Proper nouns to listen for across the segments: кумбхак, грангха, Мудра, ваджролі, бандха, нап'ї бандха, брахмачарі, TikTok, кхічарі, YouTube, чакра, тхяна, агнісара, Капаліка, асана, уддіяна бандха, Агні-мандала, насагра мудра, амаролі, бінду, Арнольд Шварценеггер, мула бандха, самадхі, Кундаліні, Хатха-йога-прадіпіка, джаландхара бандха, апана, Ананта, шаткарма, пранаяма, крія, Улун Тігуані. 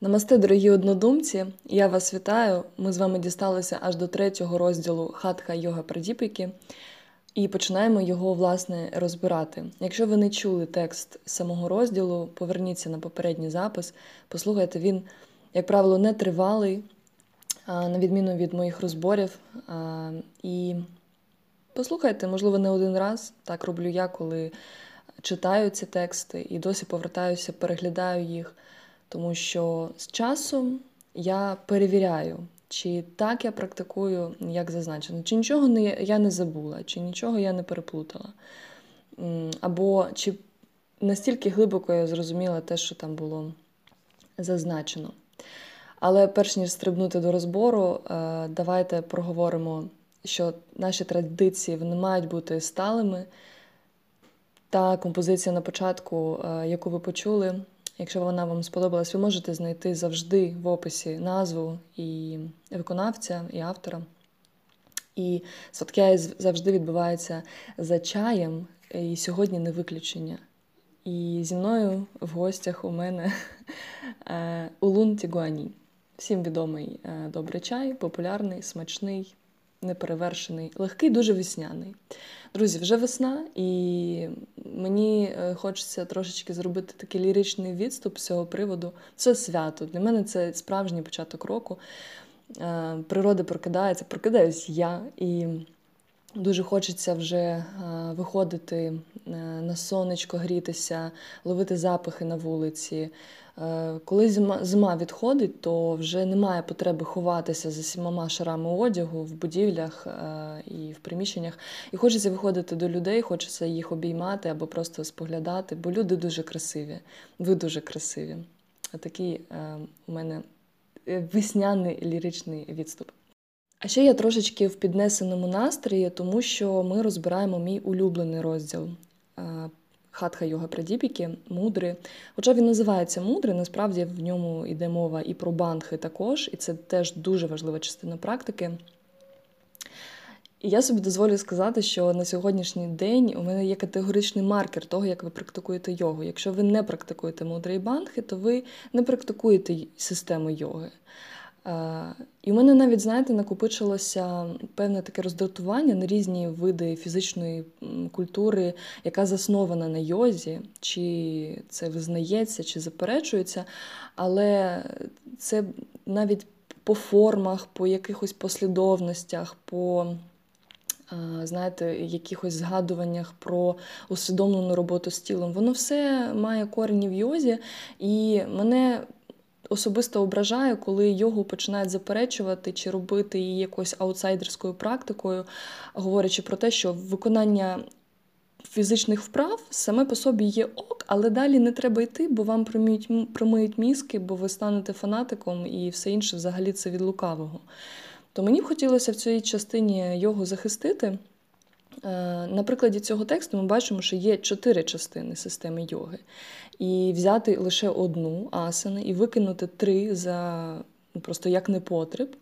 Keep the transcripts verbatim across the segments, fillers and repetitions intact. Намасте, дорогі однодумці! Я вас вітаю! Ми з вами дісталися аж до третього розділу Хатха-йога-прадіпіки і починаємо його, власне, розбирати. Якщо ви не чули текст самого розділу, поверніться на попередній запис, послухайте, він, як правило, не тривалий, на відміну від моїх розборів. І послухайте, можливо, не один раз, так роблю я, коли читаю ці тексти і досі повертаюся, переглядаю їх. Тому що з часом я перевіряю, чи так я практикую, як зазначено, чи нічого не, я не забула, чи нічого я не переплутала, або чи настільки глибоко я зрозуміла те, що там було зазначено. Але перш ніж стрибнути до розбору, давайте проговоримо, що наші традиції вони мають бути сталими. Та композиція на початку, яку ви почули, якщо вона вам сподобалась, ви можете знайти завжди в описі назву і виконавця, і автора. І сваткяй завжди відбувається за чаєм, і сьогодні не виключення. І зі мною в гостях у мене Улун Тігуані. Всім відомий добрий чай, популярний, смачний, неперевершений, легкий, дуже весняний. Друзі, вже весна, і мені хочеться трошечки зробити такий ліричний відступ з цього приводу. Це свято. Для мене це справжній початок року. Природа прокидається, прокидаюсь я, і дуже хочеться вже виходити на сонечко, грітися, ловити запахи на вулиці. Коли зима відходить, то вже немає потреби ховатися за сімома шарами одягу в будівлях і в приміщеннях. І хочеться виходити до людей, хочеться їх обіймати або просто споглядати, бо люди дуже красиві, ви дуже красиві. Такий у мене весняний ліричний відступ. А ще я трошечки в піднесеному настрої, тому що ми розбираємо мій улюблений розділ Хатха-йога-прадіпіки, Мудри. Хоча він називається Мудри, насправді в ньому йде мова і про бандхи також, і це теж дуже важлива частина практики. І я собі дозволю сказати, що на сьогоднішній день у мене є категоричний маркер того, як ви практикуєте йогу. Якщо ви не практикуєте мудри і бандхи, то ви не практикуєте систему йоги. І у мене навіть, знаєте, накопичилося певне таке роздратування на різні види фізичної культури, яка заснована на йозі, чи це визнається, чи заперечується, але це навіть по формах, по якихось послідовностях, по, знаєте, якихось згадуваннях про усвідомлену роботу з тілом, воно все має корені в йозі, і мене особисто ображаю, коли йогу починають заперечувати чи робити її якоюсь аутсайдерською практикою, говорячи про те, що виконання фізичних вправ саме по собі є ок, але далі не треба йти, бо вам промиють, промиють мізки, бо ви станете фанатиком і все інше взагалі це від лукавого. То мені б хотілося в цій частині йогу захистити. На прикладі цього тексту ми бачимо, що є чотири частини системи йоги. І взяти лише одну асану і викинути три за просто як непотріб,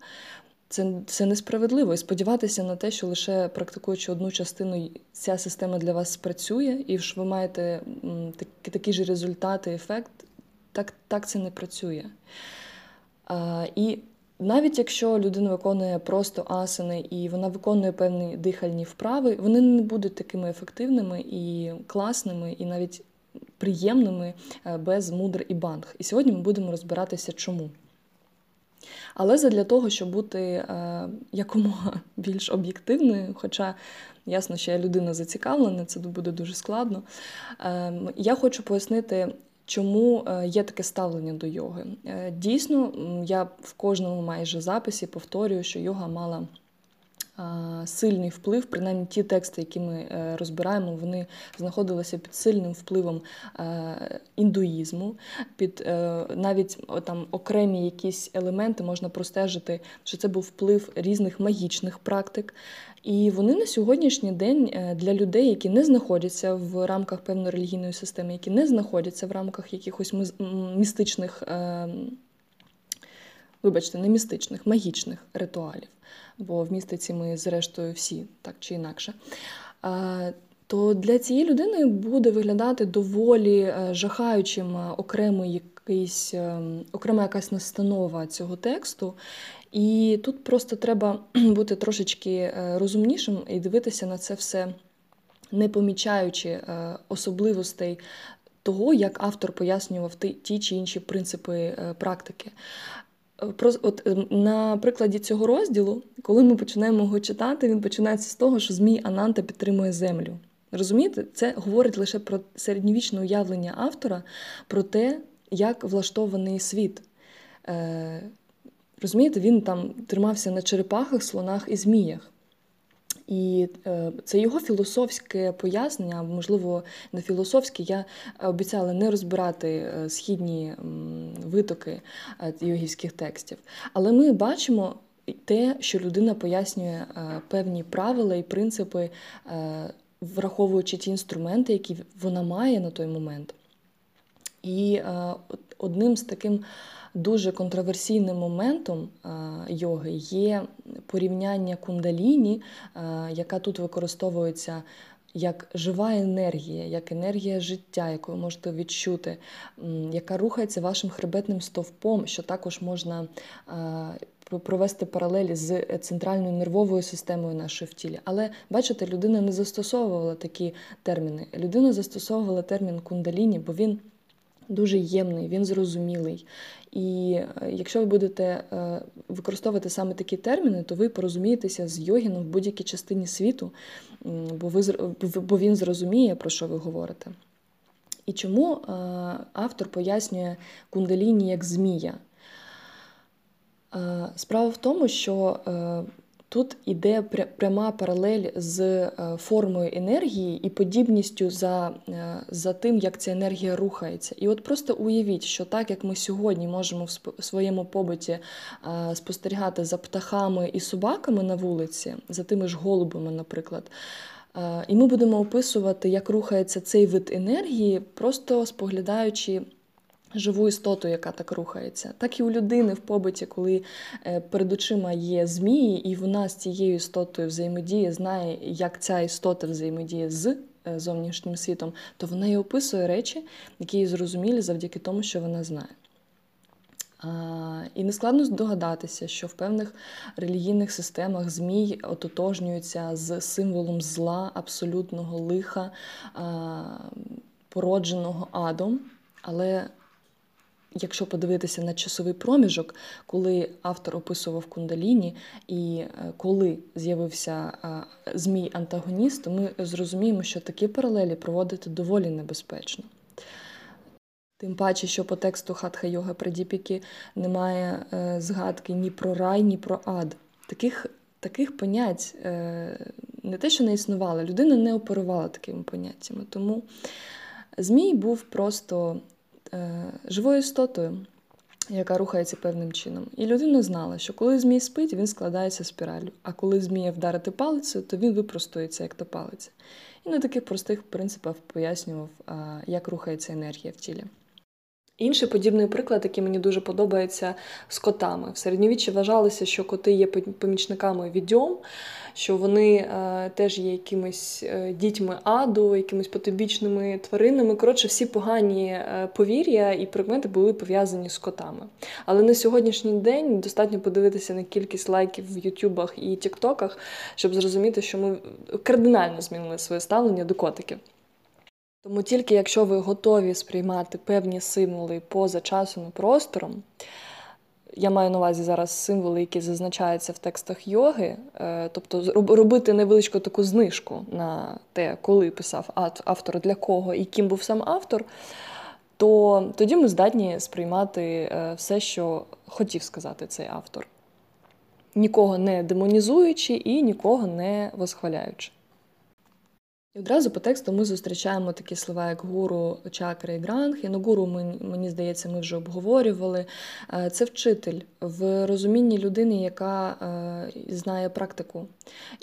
це, це несправедливо. І сподіватися на те, що лише практикуючи одну частину, ця система для вас спрацює, і ви маєте такі, такі ж результати, ефект, так, так це не працює. А, і навіть якщо людина виконує просто асани і вона виконує певні дихальні вправи, вони не будуть такими ефективними і класними, і навіть приємними без мудр і бандх. І сьогодні ми будемо розбиратися, чому. Але задля того, щоб бути якомога більш об'єктивною, хоча, ясно, що я людина зацікавлена, це буде дуже складно, я хочу пояснити, чому є таке ставлення до йоги. Дійсно, я в кожному майже записі повторюю, що йога мала сильний вплив, принаймні ті тексти, які ми розбираємо, вони знаходилися під сильним впливом індуїзму, під навіть там окремі якісь елементи можна простежити, що це був вплив різних магічних практик. І вони на сьогоднішній день для людей, які не знаходяться в рамках певної релігійної системи, які не знаходяться в рамках якихось містичних, вибачте, не містичних, магічних ритуалів, бо в містиці ми, зрештою, всі так чи інакше, то для цієї людини буде виглядати доволі жахаючим окремо якийсь, окрема якась настанова цього тексту. І тут просто треба бути трошечки розумнішим і дивитися на це все, не помічаючи особливостей того, як автор пояснював ті чи інші принципи практики. От на прикладі цього розділу, коли ми починаємо його читати, він починається з того, що Змій Ананта підтримує землю. Розумієте? Це говорить лише про середньовічне уявлення автора, про те, як влаштований світ. Е, розумієте? Він там тримався на черепахах, слонах і зміях. І це його філософське пояснення, або, можливо, не філософське. Я обіцяла не розбирати східні витоки йогівських текстів. Але ми бачимо те, що людина пояснює певні правила і принципи, враховуючи ті інструменти, які вона має на той момент. І одним з таким дуже контроверсійним моментом йоги є порівняння кундаліні, яка тут використовується як жива енергія, як енергія життя, яку ви можете відчути, яка рухається вашим хребетним стовпом, що також можна провести паралелі з центральною нервовою системою нашої в тілі. Але, бачите, людина не застосовувала такі терміни. Людина застосовувала термін кундаліні, бо він дуже ємний, він зрозумілий. І якщо ви будете використовувати саме такі терміни, то ви порозумієтеся з йогіном в будь-якій частині світу, бо, ви, бо він зрозуміє, про що ви говорите. І чому автор пояснює кундаліні як змія? Справа в тому, що тут іде пряма паралель з формою енергії і подібністю за, за тим, як ця енергія рухається. І от просто уявіть, що так, як ми сьогодні можемо в своєму побуті спостерігати за птахами і собаками на вулиці, за тими ж голубами, наприклад, і ми будемо описувати, як рухається цей вид енергії, просто споглядаючи живу істоту, яка так рухається. Так і у людини в побуті, коли перед очима є змії, і вона з цією істотою взаємодіє, знає, як ця істота взаємодіє з зовнішнім світом, то вона і описує речі, які їй зрозумілі завдяки тому, що вона знає. І нескладно здогадатися, що в певних релігійних системах змій ототожнюються з символом зла, абсолютного лиха, породженого адом, але якщо подивитися на часовий проміжок, коли автор описував кундаліні і коли з'явився змій-антагоніст, то ми зрозуміємо, що такі паралелі проводити доволі небезпечно. Тим паче, що по тексту Хатха-йога-прадіпіки немає згадки ні про рай, ні про ад. Таких, таких понять не те, що не існувало, людина не оперувала такими поняттями. Тому змій був просто живою істотою, яка рухається певним чином. І людина знала, що коли змій спить, він складається спіраллю, а коли змія вдарити палицею, то він випростується, як та палиця. І на таких простих принципах пояснював, як рухається енергія в тілі. Інший подібний приклад, який мені дуже подобається, з котами. В середньовіччі вважалося, що коти є помічниками відьом, що вони е, теж є якимись дітьми аду, якимись потойбічними тваринами. Коротше, всі погані повір'я і прикмети були пов'язані з котами. Але на сьогоднішній день достатньо подивитися на кількість лайків в ютубах і тіктоках, щоб зрозуміти, що ми кардинально змінили своє ставлення до котиків. Тому тільки якщо ви готові сприймати певні символи поза часом і простором, я маю на увазі зараз символи, які зазначаються в текстах йоги, тобто робити невеличку таку знижку на те, коли писав автор, для кого і ким був сам автор, то тоді ми здатні сприймати все, що хотів сказати цей автор, нікого не демонізуючи і нікого не восхваляючи. І одразу по тексту ми зустрічаємо такі слова, як гуру, чакри і грангхи. Ну, гуру, мені здається, ми вже обговорювали. Це вчитель в розумінні людини, яка знає практику,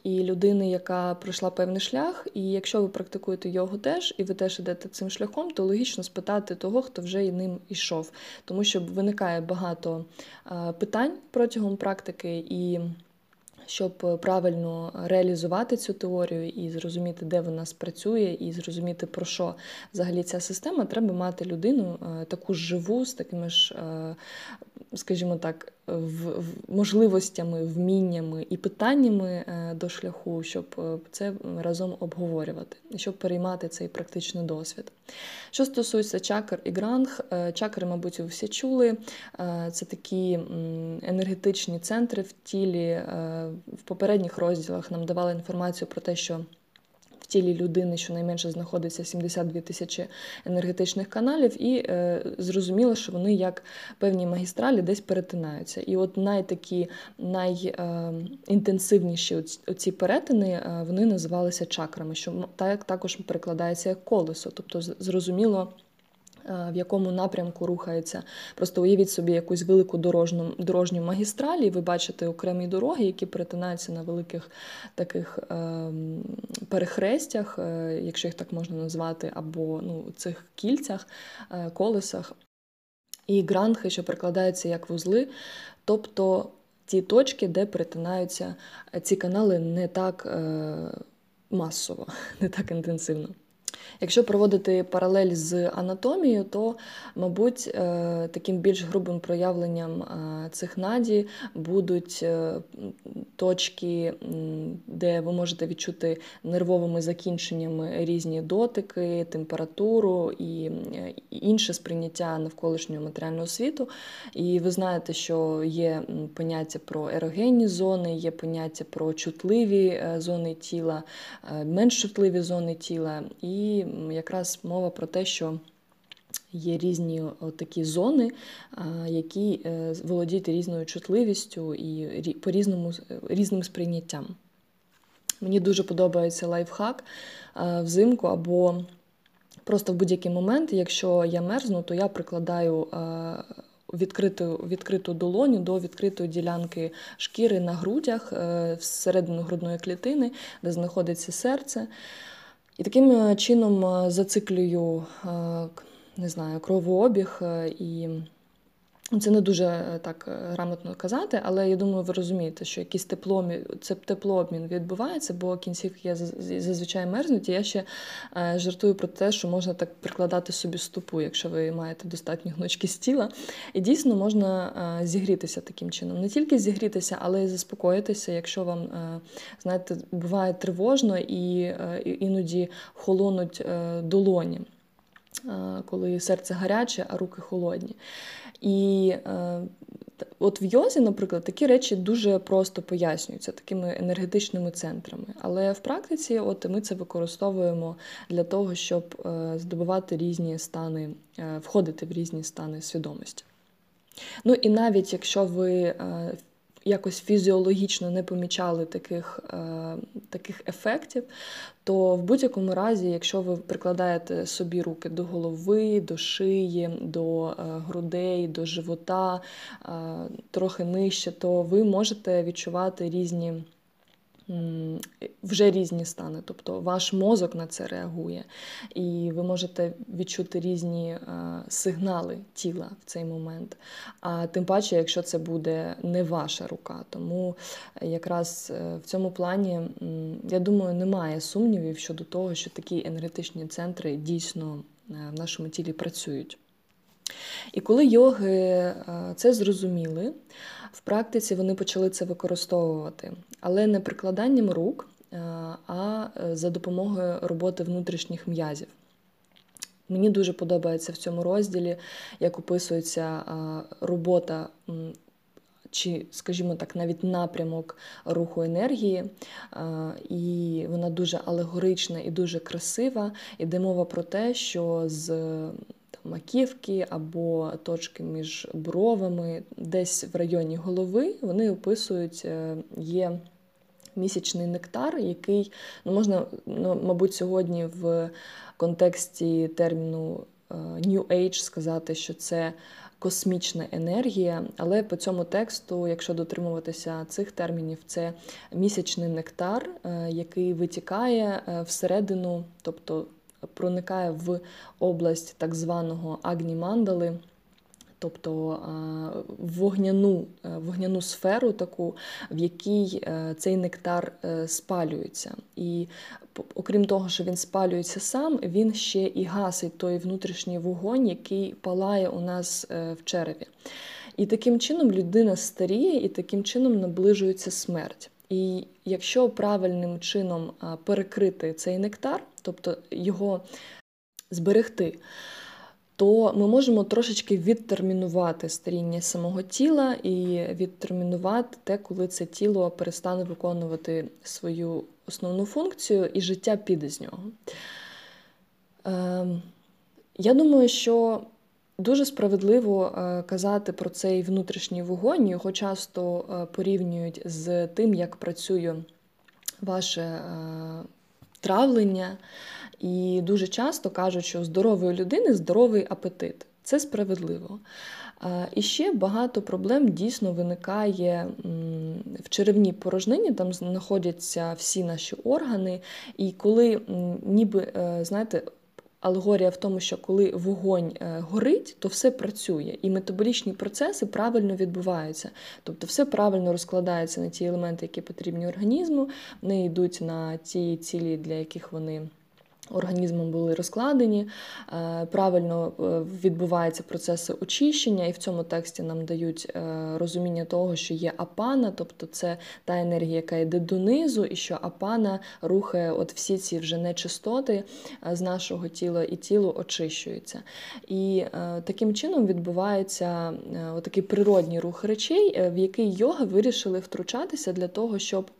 і людини, яка пройшла певний шлях. І якщо ви практикуєте йогу теж, і ви теж йдете цим шляхом, то логічно спитати того, хто вже і ним йшов. Тому що виникає багато питань протягом практики, і щоб правильно реалізувати цю теорію і зрозуміти, де вона спрацює, і зрозуміти, про що взагалі ця система, треба мати людину таку ж живу, з такими ж, скажімо так, в можливостями, вміннями і питаннями до шляху, щоб це разом обговорювати, щоб переймати цей практичний досвід. Що стосується чакр і грангх, чакри, мабуть, ви всі чули, це такі енергетичні центри в тілі. В попередніх розділах нам давали інформацію про те, що в тілі людини щонайменше знаходиться сімдесят дві тисячі енергетичних каналів, і е, зрозуміло, що вони як певні магістралі десь перетинаються. І от найтакі, найінтенсивніші е, оці перетини, е, вони називалися чакрами, що так, також перекладається як колесо, тобто зрозуміло, в якому напрямку рухається. Просто уявіть собі якусь велику дорожню, дорожню магістраль, і ви бачите окремі дороги, які перетинаються на великих таких е, перехрестях, е, якщо їх так можна назвати, або ну, цих кільцях, е, колесах. І грангхи, що перекладаються як вузли, тобто ті точки, де перетинаються ці канали не так е, масово, не так інтенсивно. Якщо проводити паралель з анатомією, то, мабуть, таким більш грубим проявленням цих наді будуть точки, де ви можете відчути нервовими закінченнями різні дотики, температуру і інше сприйняття навколишнього матеріального світу. І ви знаєте, що є поняття про ерогенні зони, є поняття про чутливі зони тіла, менш чутливі зони тіла. І І якраз мова про те, що є різні такі зони, які володіють різною чутливістю і по-різному різним сприйняттям. Мені дуже подобається лайфхак взимку або просто в будь-який момент, якщо я мерзну, то я прикладаю Відкриту, відкриту долоню до відкритої ділянки шкіри на грудях, всередину грудної клітини, де знаходиться серце. І таким чином зациклюю, не знаю, кровообіг, і це не дуже так грамотно казати, але я думаю, ви розумієте, що якийсь теплообмін, це теплообмін відбувається, бо кінцівки я зазвичай мерзнуть, і я ще жартую про те, що можна так прикладати собі стопу, якщо ви маєте достатньо гнучкість тіла. І дійсно можна зігрітися таким чином. Не тільки зігрітися, але й заспокоїтися, якщо вам, знаєте, буває тривожно і іноді холонуть долоні, коли серце гаряче, а руки холодні. І е, от в йозі, наприклад, такі речі дуже просто пояснюються такими енергетичними центрами. Але в практиці от ми це використовуємо для того, щоб е, здобувати різні стани, е, входити в різні стани свідомості. Ну і навіть якщо ви е, якось фізіологічно не помічали таких, е, таких ефектів, то в будь-якому разі, якщо ви прикладаєте собі руки до голови, до шиї, до е, грудей, до живота, е, трохи нижче, то ви можете відчувати різні, м, вже різні стани. Тобто ваш мозок на це реагує, і ви можете відчути різні е, сигнали тіла в цей момент. А тим паче, якщо це буде не ваша рука. Тому якраз в цьому плані, я думаю, немає сумнівів щодо того, що такі енергетичні центри дійсно в нашому тілі працюють. І коли йоги це зрозуміли, в практиці вони почали це використовувати. Але не прикладанням рук, а за допомогою роботи внутрішніх м'язів. Мені дуже подобається в цьому розділі, як описується робота чи, скажімо так, навіть напрямок руху енергії, і вона дуже алегорична і дуже красива. Іде мова про те, що з маківки або точки між бровами, десь в районі голови, вони описують, є місячний нектар, який, ну, можна, ну, мабуть, сьогодні в контексті терміну New Age сказати, що це космічна енергія, але по цьому тексту, якщо дотримуватися цих термінів, це місячний нектар, який витікає всередину, тобто проникає в область так званого Агні-мандали, тобто вогняну, вогняну сферу таку, в якій цей нектар спалюється. І окрім того, що він спалюється сам, він ще і гасить той внутрішній вогонь, який палає у нас в череві. І таким чином людина старіє, і таким чином наближується смерть. І якщо правильним чином перекрити цей нектар, тобто його зберегти, то ми можемо трошечки відтермінувати старіння самого тіла і відтермінувати те, коли це тіло перестане виконувати свою основну функцію, і життя піде з нього. Е, я думаю, що дуже справедливо казати про цей внутрішній вогонь, його часто порівнюють з тим, як працює ваше травлення, і дуже часто кажуть, що у здорової людини здоровий апетит. Це справедливо. І ще багато проблем дійсно виникає в черевній порожнині, там знаходяться всі наші органи, і коли ніби, знаєте, алегорія в тому, що коли вогонь горить, то все працює, і метаболічні процеси правильно відбуваються. Тобто все правильно розкладається на ті елементи, які потрібні організму, вони йдуть на ті цілі, для яких вони організмом були розкладені, правильно відбуваються процеси очищення, і в цьому тексті нам дають розуміння того, що є апана, тобто це та енергія, яка йде донизу, і що апана рухає от всі ці вже нечистоти з нашого тіла, і тіло очищується. І таким чином відбувається отакий природній рух речей, в який йога вирішили втручатися для того, щоб,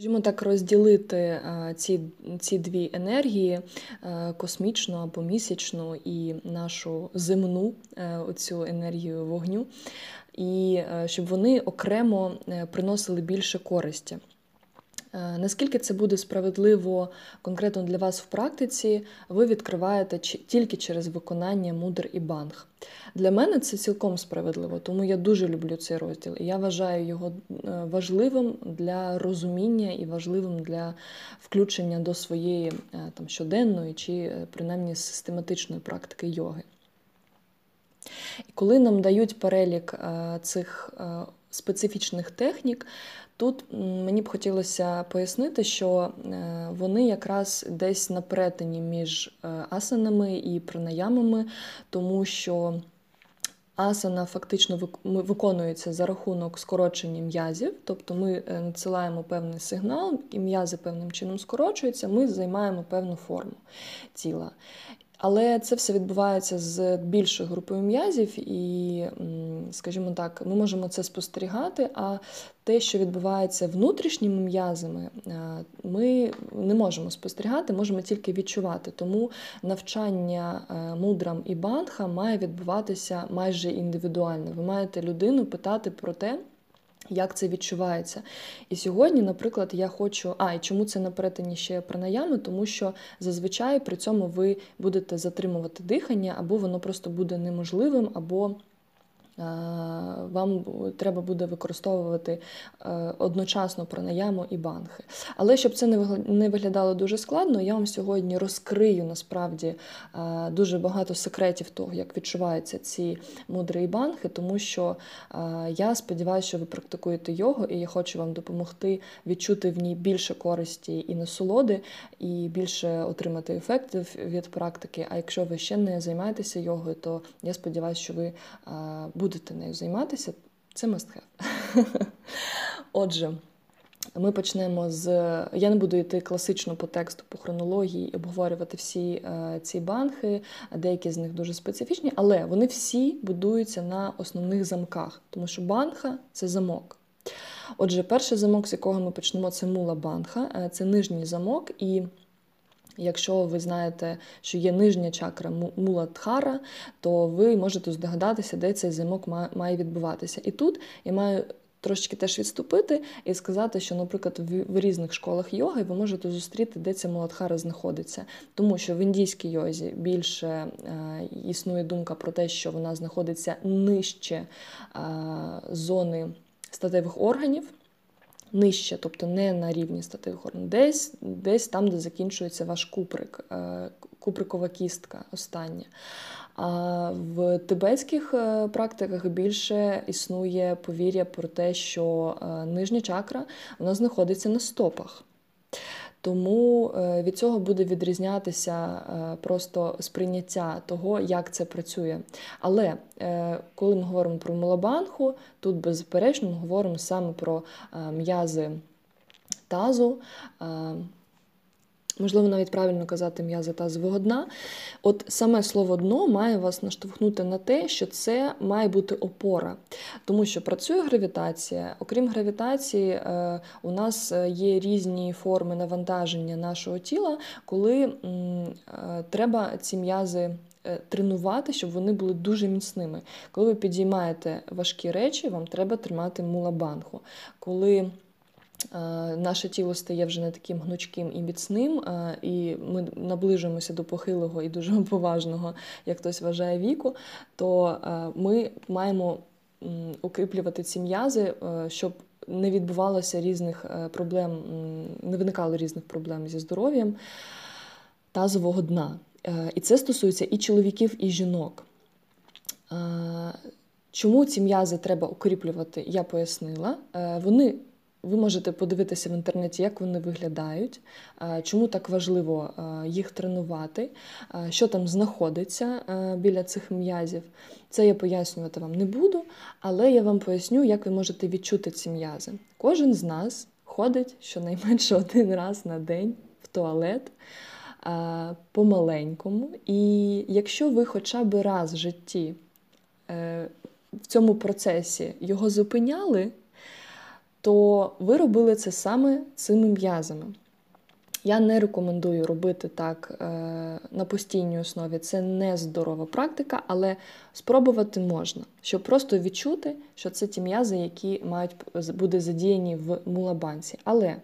скажімо так, розділити ці, ці дві енергії, космічну або місячну і нашу земну, оцю енергію вогню, і щоб вони окремо приносили більше користі. Наскільки це буде справедливо конкретно для вас в практиці, ви відкриваєте тільки через виконання мудр і бандх. Для мене це цілком справедливо, тому я дуже люблю цей розділ. І я вважаю його важливим для розуміння і важливим для включення до своєї там, щоденної чи принаймні систематичної практики йоги. І коли нам дають перелік цих специфічних технік, тут мені б хотілося пояснити, що вони якраз десь на перетині між асанами і пранаямами, тому що асана фактично виконується за рахунок скорочення м'язів, тобто ми надсилаємо певний сигнал, і м'язи певним чином скорочуються, ми займаємо певну форму тіла. Але це все відбувається з більшою групою м'язів і, скажімо так, ми можемо це спостерігати, а те, що відбувається внутрішніми м'язами, ми не можемо спостерігати, можемо тільки відчувати. Тому навчання мудрам і бандха має відбуватися майже індивідуально. Ви маєте людину питати про те, як це відчувається. І сьогодні, наприклад, я хочу... А, і чому це на перетині ще пранаями? Тому що зазвичай при цьому ви будете затримувати дихання, або воно просто буде неможливим, або е вам треба буде використовувати е одночасно пранаяму і бандхи. Але щоб це не, вигля... не виглядало дуже складно, я вам сьогодні розкрию, насправді, е дуже багато секретів того, як відчуваються ці мудри і бандхи, тому що е я сподіваюся, що ви практикуєте йогу, і я хочу вам допомогти відчути в ній більше користі і насолоди, і більше отримати ефектів від практики. А якщо ви ще не займаєтеся йогою, то я сподіваюся, що ви е будете нею займатися, це must have. Отже, ми почнемо з... Я не буду йти класично по тексту, по хронології, обговорювати всі е, ці бандхи, деякі з них дуже специфічні, але вони всі будуються на основних замках, тому що бандха – це замок. Отже, перший замок, з якого ми почнемо, це мула бандха, це нижній замок, і якщо ви знаєте, що є нижня чакра Муладхара, то ви можете здогадатися, де цей замок має відбуватися. І тут я маю трошечки теж відступити і сказати, що, наприклад, в різних школах йоги ви можете зустріти, де ця Муладхара знаходиться. Тому що в індійській йозі більше існує думка про те, що вона знаходиться нижче зони статевих органів, нижче, тобто не на рівні статевих органів, десь, десь там, де закінчується ваш куприк, куприкова кістка остання. А в тибетських практиках більше існує повір'я про те, що нижня чакра, вона знаходиться на стопах. Тому від цього буде відрізнятися просто сприйняття того, як це працює. Але коли ми говоримо про мулабандху, тут безперечно ми говоримо саме про м'язи тазу, можливо, навіть правильно казати м'язи тазового дна. От саме слово «дно» має вас наштовхнути на те, що це має бути опора. Тому що працює гравітація. Окрім гравітації, у нас є різні форми навантаження нашого тіла, коли треба ці м'язи тренувати, щоб вони були дуже міцними. Коли ви підіймаєте важкі речі, вам треба тримати мулабандху. Коли наше тіло стає вже не таким гнучким і міцним, і ми наближуємося до похилого і дуже поважного, як хтось вважає, віку, то ми маємо укріплювати ці м'язи, щоб не відбувалося різних проблем, не виникало різних проблем зі здоров'ям тазового дна. І це стосується і чоловіків, і жінок. Чому ці м'язи треба укріплювати, я пояснила. Вони Ви можете подивитися в інтернеті, як вони виглядають, чому так важливо їх тренувати, що там знаходиться біля цих м'язів. Це я пояснювати вам не буду, але я вам поясню, як ви можете відчути ці м'язи. Кожен з нас ходить щонайменше один раз на день в туалет помаленькому. І якщо ви хоча б раз в житті в цьому процесі його зупиняли, то ви робили це саме цими м'язами. Я не рекомендую робити так е, на постійній основі. Це не здорова практика, але спробувати можна, щоб просто відчути, що це ті м'язи, які мають бути задіяні в мулабанці. Але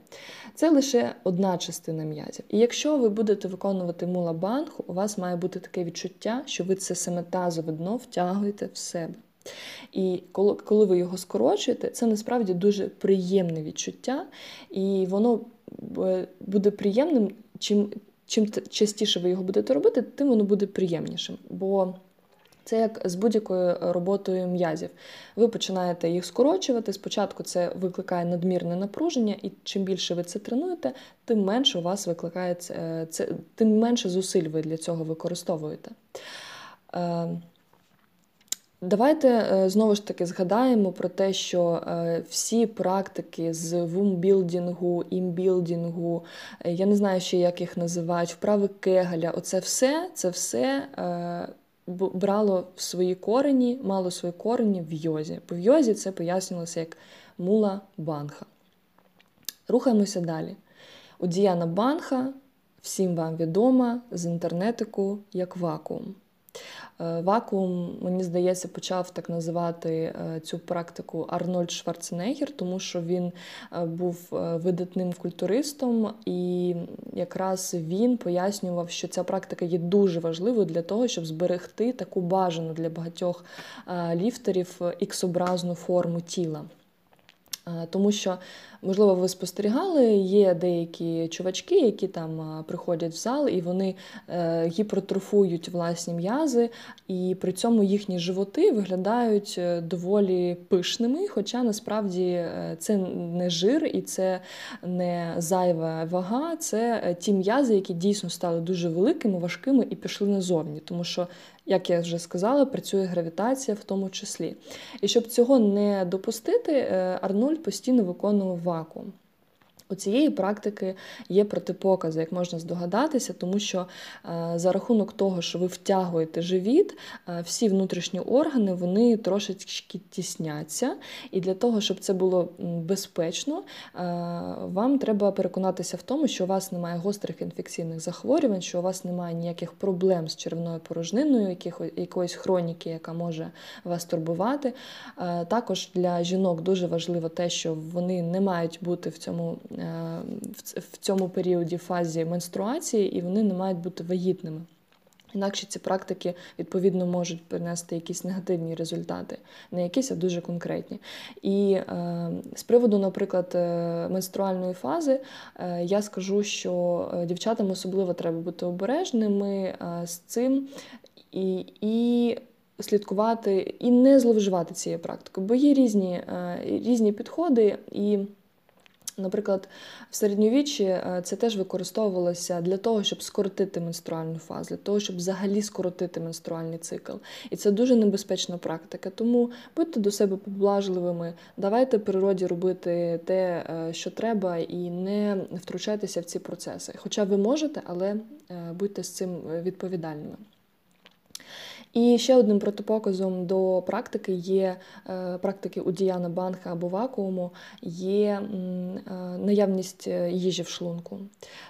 це лише одна частина м'язів. І якщо ви будете виконувати мулабанху, у вас має бути таке відчуття, що ви це саме тазове дно втягуєте в себе. І коли, коли ви його скорочуєте, це насправді дуже приємне відчуття, і воно буде приємним, чим, чим частіше ви його будете робити, тим воно буде приємнішим. Бо це як з будь-якою роботою м'язів. Ви починаєте їх скорочувати, спочатку це викликає надмірне напруження, і чим більше ви це тренуєте, тим менше у вас викликає це, тим менше зусиль ви для цього використовуєте. Давайте знову ж таки згадаємо про те, що всі практики з вумбілдінгу, імбілдінгу, я не знаю ще, як їх називають, вправи Кегеля, оце все, це все брало в свої корені, мало свої корені в йозі. Бо в йозі це пояснювалося як мула бандха. Рухаємося далі. Уддіяна бандха всім вам відома з інтернетику як вакуум. Вакуум, мені здається, почав так називати цю практику Арнольд Шварценеггер, тому що він був видатним культуристом, і якраз він пояснював, що ця практика є дуже важливою для того, щоб зберегти таку бажану для багатьох ліфтерів ікс-образну форму тіла. Тому що, можливо, ви спостерігали, є деякі чувачки, які там приходять в зал, і вони гіпертрофують власні м'язи, і при цьому їхні животи виглядають доволі пишними, хоча насправді це не жир і це не зайва вага, це ті м'язи, які дійсно стали дуже великими, важкими і пішли назовні, тому що, як я вже сказала, працює гравітація в тому числі. І щоб цього не допустити, Арнольд постійно виконував вакуум. У цієї практики є протипокази, як можна здогадатися, тому що за рахунок того, що ви втягуєте живіт, всі внутрішні органи, вони трошечки тісняться. І для того, щоб це було безпечно, вам треба переконатися в тому, що у вас немає гострих інфекційних захворювань, що у вас немає ніяких проблем з черевною порожниною, якоїсь хроніки, яка може вас турбувати. Також для жінок дуже важливо те, що вони не мають бути в цьому в цьому періоді фазі менструації, і вони не мають бути вагітними. Інакше ці практики, відповідно, можуть принести якісь негативні результати, не якісь, а дуже конкретні. І е, з приводу, наприклад, менструальної фази, е, я скажу, що дівчатам особливо треба бути обережними е, з цим і, і слідкувати, і не зловживати цією практикою, бо є різні, е, різні підходи і... Наприклад, в середньовіччі це теж використовувалося для того, щоб скоротити менструальну фазу, для того, щоб взагалі скоротити менструальний цикл. І це дуже небезпечна практика. Тому будьте до себе поблажливими, давайте природі робити те, що треба, і не втручайтеся в ці процеси. Хоча ви можете, але будьте з цим відповідальними. І ще одним протипоказом до практики є практики удіяна бандха або вакууму, є наявність їжі в шлунку.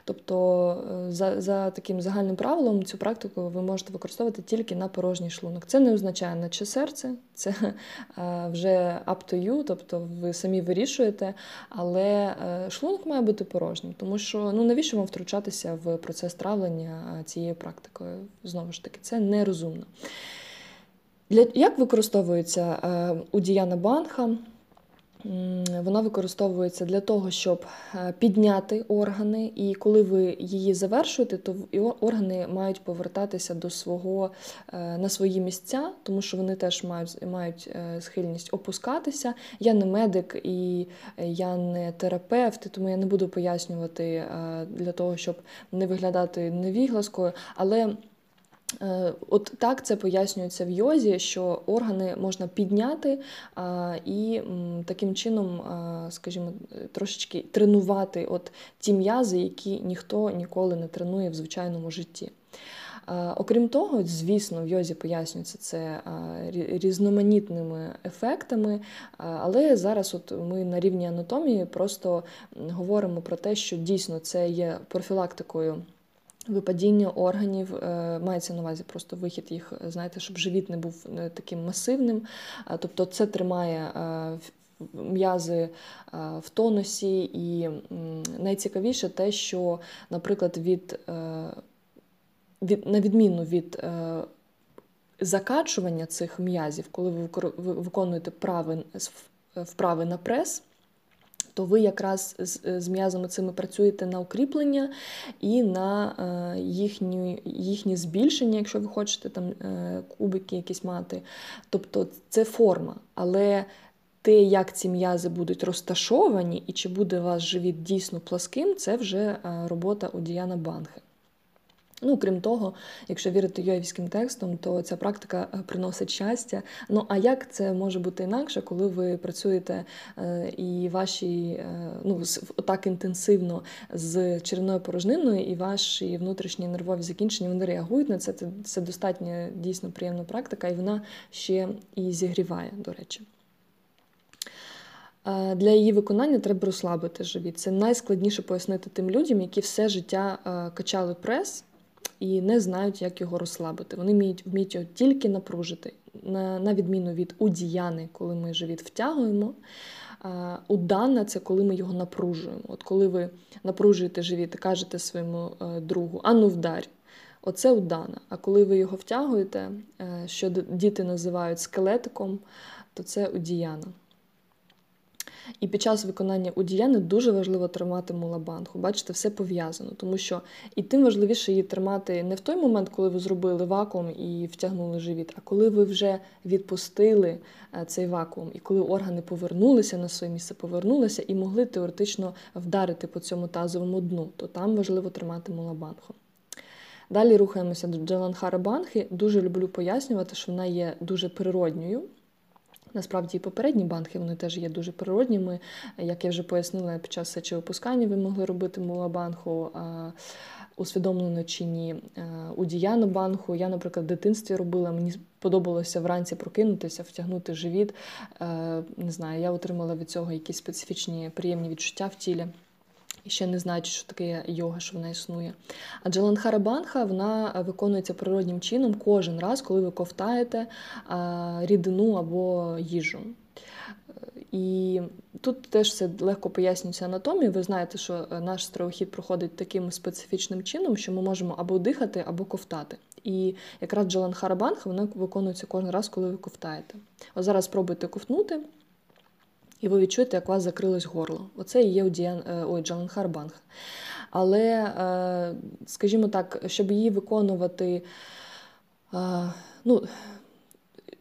Тобто за, за таким загальним правилом цю практику ви можете використовувати тільки на порожній шлунок. Це не означає наче серце, це вже up to you, тобто ви самі вирішуєте, але шлунок має бути порожнім, тому що ну, навіщо вам втручатися в процес травлення цією практикою? Знову ж таки, це нерозумно. Для, як використовується удіяна бандха? Вона використовується для того, щоб підняти органи, і коли ви її завершуєте, то органи мають повертатися до свого, на свої місця, тому що вони теж мають, мають схильність опускатися. Я не медик і я не терапевт, тому я не буду пояснювати для того, щоб не виглядати невігласкою, але... От так це пояснюється в йозі, що органи можна підняти і таким чином, скажімо, трошечки тренувати от ті м'язи, які ніхто ніколи не тренує в звичайному житті. Окрім того, звісно, в йозі пояснюється це різноманітними ефектами, але зараз от ми на рівні анатомії просто говоримо про те, що дійсно це є профілактикою випадіння органів, мається на увазі просто вихід їх, знаєте, щоб живіт не був таким масивним. Тобто це тримає м'язи в тонусі. І найцікавіше те, що, наприклад, від, від, на відміну від закачування цих м'язів, коли ви виконуєте прави, вправи на прес, то ви якраз з, з м'язами цими працюєте на укріплення і на е, їхні, їхні збільшення, якщо ви хочете там е, кубики якісь мати. Тобто це форма, але те, як ці м'язи будуть розташовані і чи буде ваш живіт дійсно пласким, це вже е, робота удіяна бандхи. Ну, крім того, якщо вірити йогівським текстам, то ця практика приносить щастя. Ну, а як це може бути інакше, коли ви працюєте і ваші, ну, так інтенсивно з черевною порожниною, і ваші внутрішні нервові закінчення, вони реагують на це. Це, це достатньо дійсно приємна практика, і вона ще і зігріває, до речі. Для її виконання треба розслабити живіт. Це найскладніше пояснити тим людям, які все життя качали прес, і не знають, як його розслабити. Вони вміють, вміють його тільки напружити. На, на відміну від удіяни, коли ми живіт втягуємо. А, удана – це коли ми його напружуємо. От коли ви напружуєте живіт і кажете своєму е, другу «ану вдарь», оце удана. А коли ви його втягуєте, е, що діти називають скелетиком, то це удіяна. І під час виконання удіяни дуже важливо тримати мула-бандху. Бачите, все пов'язано, тому що і тим важливіше її тримати не в той момент, коли ви зробили вакуум і втягнули живіт, а коли ви вже відпустили цей вакуум, і коли органи повернулися на своє місце, повернулися і могли теоретично вдарити по цьому тазовому дну, то там важливо тримати мула-бандху. Далі рухаємося до джаландхара-бандхи. Дуже люблю пояснювати, що вона є дуже природньою. Насправді, і попередні бандхи, вони теж є дуже природніми. Як я вже пояснила, під час сечовипускання ви могли робити мула-бандху, усвідомлено чи ні, удіяну бандху. Я, наприклад, в дитинстві робила, мені подобалося вранці прокинутися, втягнути живіт. Не знаю, я отримала від цього якісь специфічні приємні відчуття в тілі. І ще не знають, що таке йога, що вона існує. А джаландхара-бандха, вона виконується природнім чином кожен раз, коли ви ковтаєте рідину або їжу. І тут теж все легко пояснюється анатомією. Ви знаєте, що наш стравохід проходить таким специфічним чином, що ми можемо або дихати, або ковтати. І якраз джаланхара бандха, вона виконується кожен раз, коли ви ковтаєте. Ось зараз спробуйте ковтнути, і ви відчуєте, як у вас закрилось горло. Оце і є джаланхара бандха. Але, скажімо так, щоб її виконувати, ну,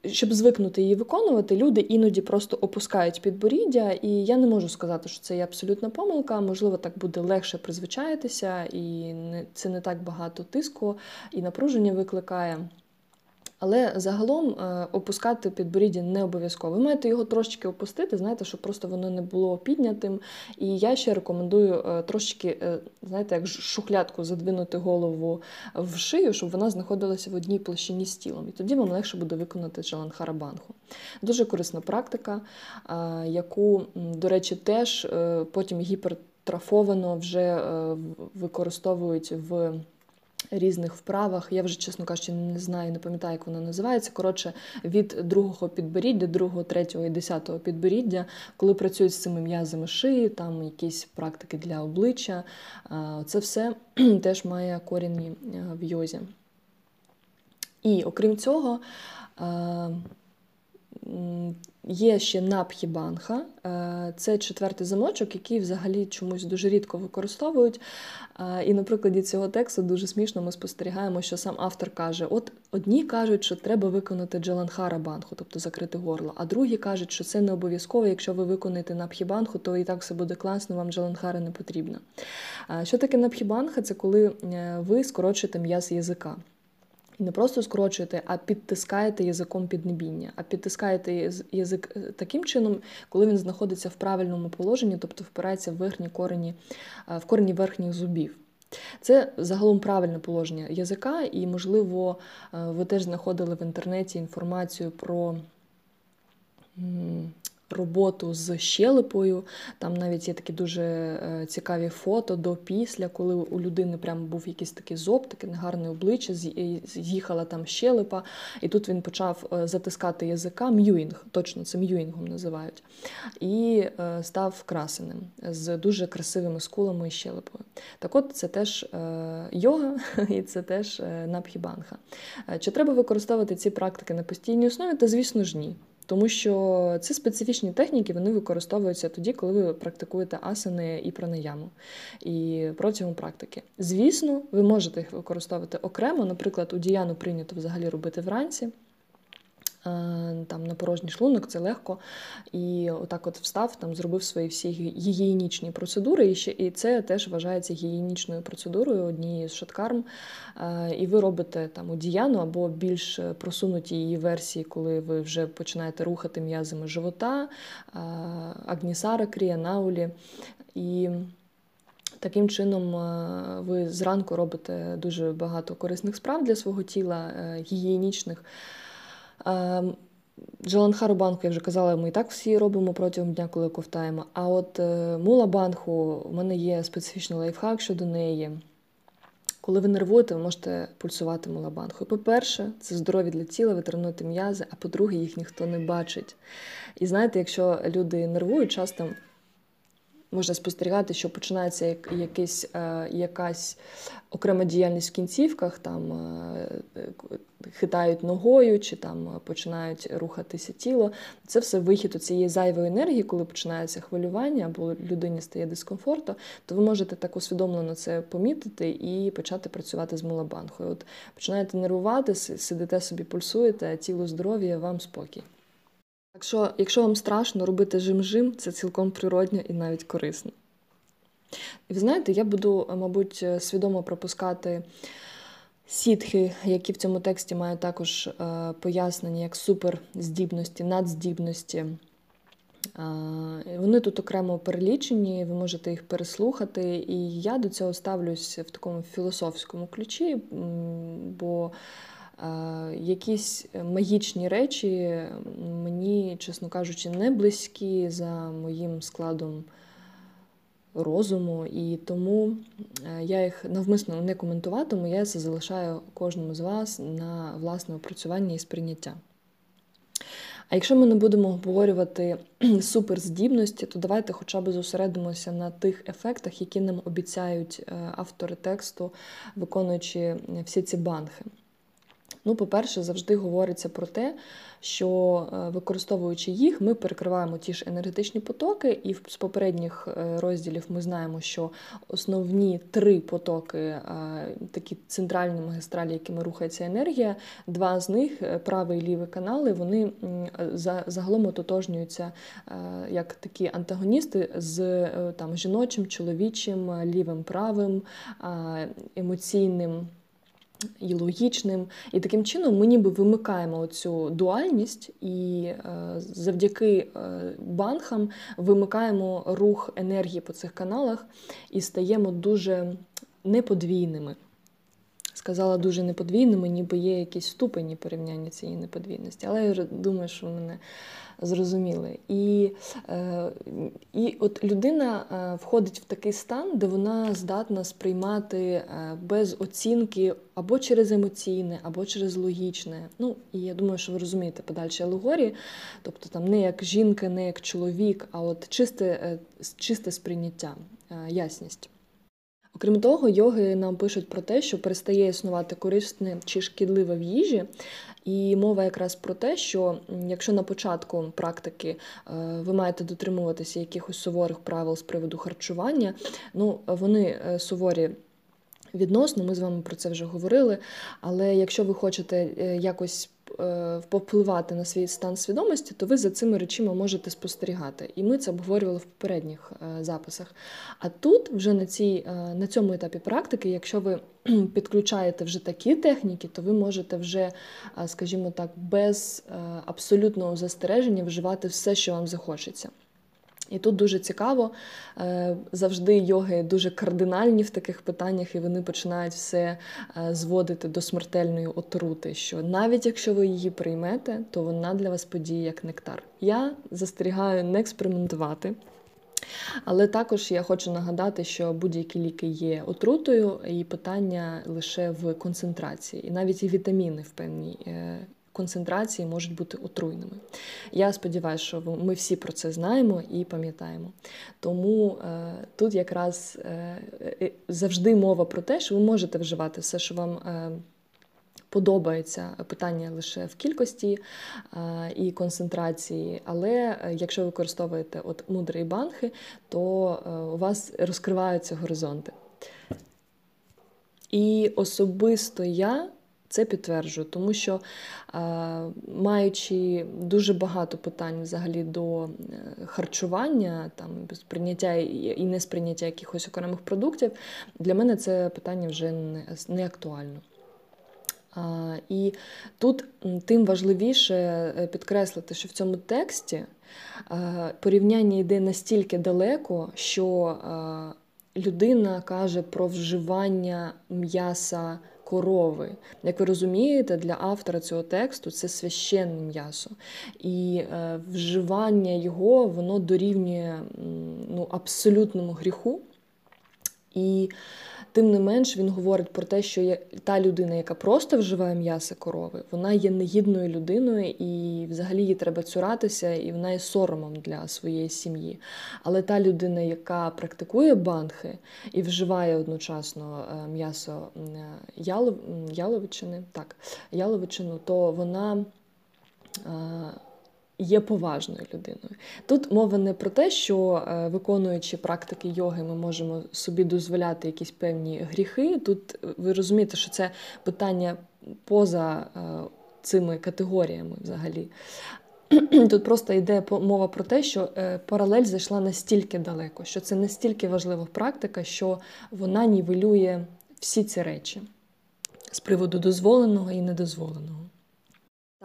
щоб звикнути її виконувати, люди іноді просто опускають підборіддя, і я не можу сказати, що це є абсолютна помилка, можливо, так буде легше призвичаїтися, і це не так багато тиску і напруження викликає. Але загалом опускати підборіддя не обов'язково. Ви маєте його трошечки опустити, знаєте, щоб просто воно не було піднятим. І я ще рекомендую трошечки, знаєте, як шухлядку задвинути голову в шию, щоб вона знаходилася в одній площині з тілом. І тоді вам легше буде виконати джаланхара бандху. Дуже корисна практика, яку, до речі, теж потім гіпертрафовано вже використовують в різних вправах. Я вже, чесно кажучи, не знаю, не пам'ятаю, як вона називається. Коротше, від другого підборіддя, другого, третього і десятого підборіддя, коли працюють з цими м'язами шиї, там якісь практики для обличчя, це все теж має корінні в йозі. І, окрім цього, є ще нап'ї бандха. Це четвертий замочок, який взагалі чомусь дуже рідко використовують. І на прикладі цього тексту дуже смішно ми спостерігаємо, що сам автор каже, от одні кажуть, що треба виконати джаланхара бандху, тобто закрити горло, а другі кажуть, що це не обов'язково, якщо ви виконаєте нап'ї бандху, то і так все буде класно, вам джаланхара не потрібно. Що таке нап'ї бандха? Це коли ви скорочуєте м'яз язика. Не просто скорочуєте, а підтискаєте язиком піднебіння. А підтискаєте язик таким чином, коли він знаходиться в правильному положенні, тобто впирається в верхні корені, в корені верхніх зубів. Це загалом правильне положення язика, і, можливо, ви теж знаходили в інтернеті інформацію про роботу з щелепою, там навіть є такі дуже цікаві фото до-після, коли у людини прям був якийсь такий зоб, таке негарне обличчя, з'їхала там щелепа, і тут він почав затискати язика, м'юінг, точно це м'юінгом називають, і став красеним, з дуже красивими скулами і щелепою. Так от, це теж йога, і це теж нап'ї бандха. Чи треба використовувати ці практики на постійній основі? Та, звісно ж, ні. Тому що ці специфічні техніки, вони використовуються тоді, коли ви практикуєте асани і пранаяму, і протягом практики. Звісно, ви можете їх використовувати окремо, наприклад, у діяну прийнято взагалі робити вранці, там на порожній шлунок, це легко, і отак от встав, там зробив свої всі гігієнічні процедури, і, ще, і це теж вважається гігієнічною процедурою, однією з шаткарм, і ви робите там удіяну або більш просунуті її версії, коли ви вже починаєте рухати м'язами живота, агнісара, крія, наулі, і таким чином ви зранку робите дуже багато корисних справ для свого тіла, гігієнічних. Джаланхару бандху, я вже казала, ми і так всі робимо протягом дня, коли ковтаємо. А от мула бандху, в мене є специфічний лайфхак щодо неї. Коли ви нервуєте, ви можете пульсувати мула бандху. По-перше, це здорові для тіла, ви тренуєте м'язи, а по-друге, їх ніхто не бачить. І знаєте, якщо люди нервують, часто можна спостерігати, що починається якась, якась окрема діяльність в кінцівках, там хитають ногою чи там починають рухатися тіло. Це все вихід у цієї зайвої енергії, коли починається хвилювання або людині стає дискомфортно, то ви можете так усвідомлено це помітити і почати працювати з мула бандхою. От починаєте нервувати, сидите собі, пульсуєте, тіло здоров'я, вам спокій. Так що, якщо вам страшно робити жим-жим, це цілком природньо і навіть корисно. І ви знаєте, я буду, мабуть, свідомо пропускати сітхи, які в цьому тексті мають також пояснення як суперздібності, надздібності. Вони тут окремо перелічені, ви можете їх переслухати, і я до цього ставлюсь в такому філософському ключі, бо якісь магічні речі мені, чесно кажучи, не близькі за моїм складом розуму, і тому я їх навмисно не коментуватиму, я це залишаю кожному з вас на власне опрацювання і сприйняття. А якщо ми не будемо обговорювати суперздібності, то давайте хоча б зосередимося на тих ефектах, які нам обіцяють автори тексту, виконуючи всі ці бандхи. Ну, по-перше, завжди говориться про те, що використовуючи їх, ми перекриваємо ті ж енергетичні потоки, і з попередніх розділів ми знаємо, що основні три потоки, такі центральні магістралі, якими рухається енергія, два з них, правий і лівий канали, вони загалом ототожнюються як такі антагоністи з там, жіночим, чоловічим, лівим, правим, емоційним і логічним. І таким чином ми ніби вимикаємо цю дуальність і завдяки бандхам вимикаємо рух енергії по цих каналах і стаємо дуже неподвійними. Сказала дуже неподвійними, ніби є якісь ступені порівняння цієї неподвійності. Але я думаю, що мене зрозуміли. І, і от людина входить в такий стан, де вона здатна сприймати без оцінки або через емоційне, або через логічне. Ну, і я думаю, що ви розумієте подальші алегорії. Тобто там не як жінка, не як чоловік, а от чисте, чисте сприйняття, ясність. Окрім того, йоги нам пишуть про те, що перестає існувати корисне чи шкідливе в їжі. І мова якраз про те, що якщо на початку практики ви маєте дотримуватися якихось суворих правил з приводу харчування, ну, вони суворі відносно, ми з вами про це вже говорили, але якщо ви хочете якось повпливати на свій стан свідомості, то ви за цими речами можете спостерігати. І ми це обговорювали в попередніх записах. А тут вже на, цій, на цьому етапі практики, якщо ви підключаєте вже такі техніки, то ви можете вже, скажімо так, без абсолютного застереження вживати все, що вам захочеться. І тут дуже цікаво, завжди йоги дуже кардинальні в таких питаннях, і вони починають все зводити до смертельної отрути, що навіть якщо ви її приймете, то вона для вас подіє як нектар. Я застерігаю не експериментувати. Але також я хочу нагадати, що будь-які ліки є отрутою, і питання лише в концентрації. І навіть і вітаміни в певній концентрації можуть бути отруйними. Я сподіваюся, що ми всі про це знаємо і пам'ятаємо. Тому е, тут якраз е, завжди мова про те, що ви можете вживати все, що вам е, подобається. Питання лише в кількості е, і концентрації. Але якщо ви використовуєте от мудри і бандхи, то е, у вас розкриваються горизонти. І особисто я це підтверджую, тому що, маючи дуже багато питань взагалі до харчування, там, сприйняття і несприйняття якихось окремих продуктів, для мене це питання вже не актуально. І тут тим важливіше підкреслити, що в цьому тексті порівняння йде настільки далеко, що людина каже про вживання м'яса корови. Як ви розумієте, для автора цього тексту це священне м'ясо. І е, вживання його, воно дорівнює ну, абсолютному гріху. І тим не менш він говорить про те, що є та людина, яка просто вживає м'ясо корови, вона є негідною людиною і взагалі її треба цуратися, і вона є соромом для своєї сім'ї. Але та людина, яка практикує бандхи і вживає одночасно м'ясо ялов... яловичини, так, яловичину, то вона є поважною людиною. Тут мова не про те, що виконуючи практики йоги, ми можемо собі дозволяти якісь певні гріхи. Тут ви розумієте, що це питання поза цими категоріями взагалі. Тут просто йде мова про те, що паралель зайшла настільки далеко, що це настільки важлива практика, що вона нівелює всі ці речі з приводу дозволеного і недозволеного.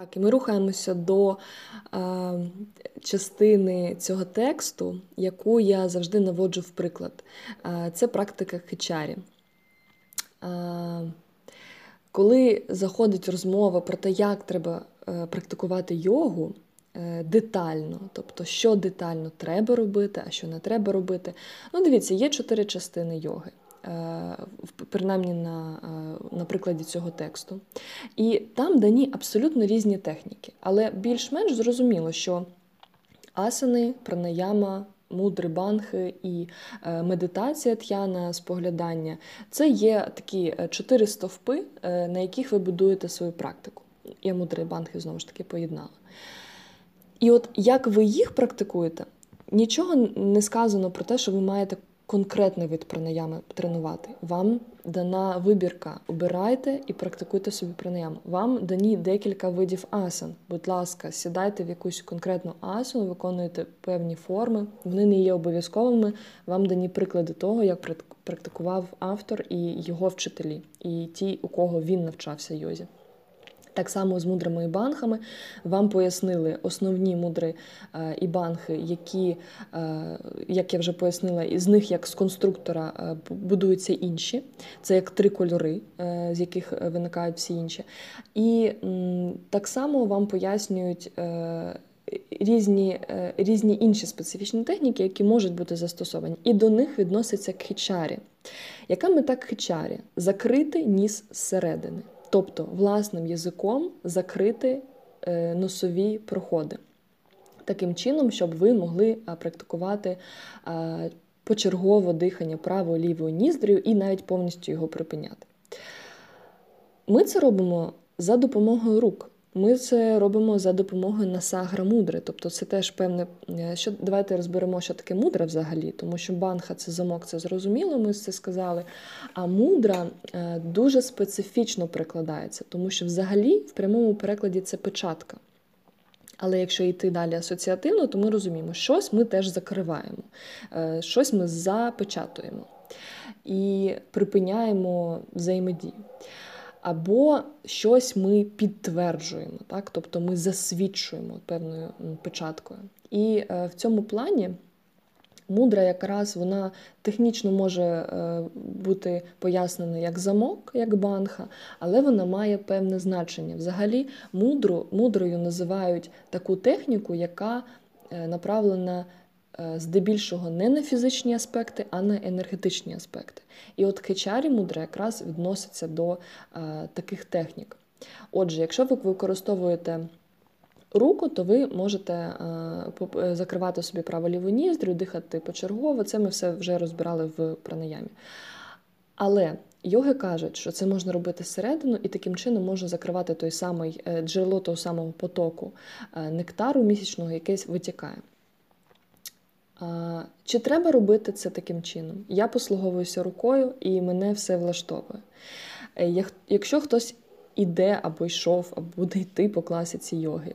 Так, і ми рухаємося до е, частини цього тексту, яку я завжди наводжу в приклад. Е, це практика хичарі. Е, коли заходить розмова про те, як треба е, практикувати йогу е, детально, тобто, що детально треба робити, а що не треба робити. Ну, дивіться, є чотири частини йоги. Принаймні на, на прикладі цього тексту. І там дані абсолютно різні техніки. Але більш-менш зрозуміло, що асани, пранаяма, мудри, бандхи і медитація, тхяна, споглядання. Це є такі чотири стовпи, на яких ви будуєте свою практику. Я мудри, бандхи знову ж таки поєднала. І от як ви їх практикуєте, нічого не сказано про те, що ви маєте конкретний вид пранаями тренувати. Вам дана вибірка. Обирайте і практикуйте собі пранаяму. Вам дані декілька видів асан. Будь ласка, сідайте в якусь конкретну асану, виконуйте певні форми. Вони не є обов'язковими. Вам дані приклади того, як практикував автор і його вчителі, і ті, у кого він навчався йозі. Так само з мудрами і бандхами вам пояснили основні мудри і бандхи, які, як я вже пояснила, із них як з конструктора будуються інші. Це як три кольори, з яких виникають всі інші. І так само вам пояснюють різні, різні інші специфічні техніки, які можуть бути застосовані. І до них відноситься кхічарі. Яка мета кхічарі? Закрити ніс зсередини. Тобто власним язиком закрити носові проходи. Таким чином, щоб ви могли практикувати почергово дихання правою, лівою ніздрею і навіть повністю його припиняти. Ми це робимо за допомогою рук. Ми це робимо за допомогою насагра мудри. Тобто це теж певне... Що, давайте розберемо, що таке мудра взагалі, тому що бандха – це замок, це зрозуміло, ми це сказали. А мудра дуже специфічно перекладається, тому що взагалі в прямому перекладі це печатка. Але якщо йти далі асоціативно, то ми розуміємо, щось ми теж закриваємо, щось ми запечатуємо і припиняємо взаємодію. Або щось ми підтверджуємо, так? Тобто ми засвідчуємо певною печаткою. І е, в цьому плані мудра якраз вона технічно може е, бути пояснена як замок, як бандха, але вона має певне значення. Взагалі мудру, мудрою називають таку техніку, яка е, направлена здебільшого не на фізичні аспекти, а на енергетичні аспекти. І от кхічарі мудра якраз відноситься до е, таких технік. Отже, якщо ви використовуєте руку, то ви можете е, закривати собі право-ліву ніздрю, дихати почергово. Це ми все вже розбирали в пранаямі. Але йоги кажуть, що це можна робити зсередину і таким чином можна закривати той самий е, джерело того самого потоку е, нектару місячного, який витікає. Чи треба робити це таким чином? Я послуговуюся рукою, і мене все влаштовує. Якщо хтось іде або йшов, або буде йти по класиці йоги,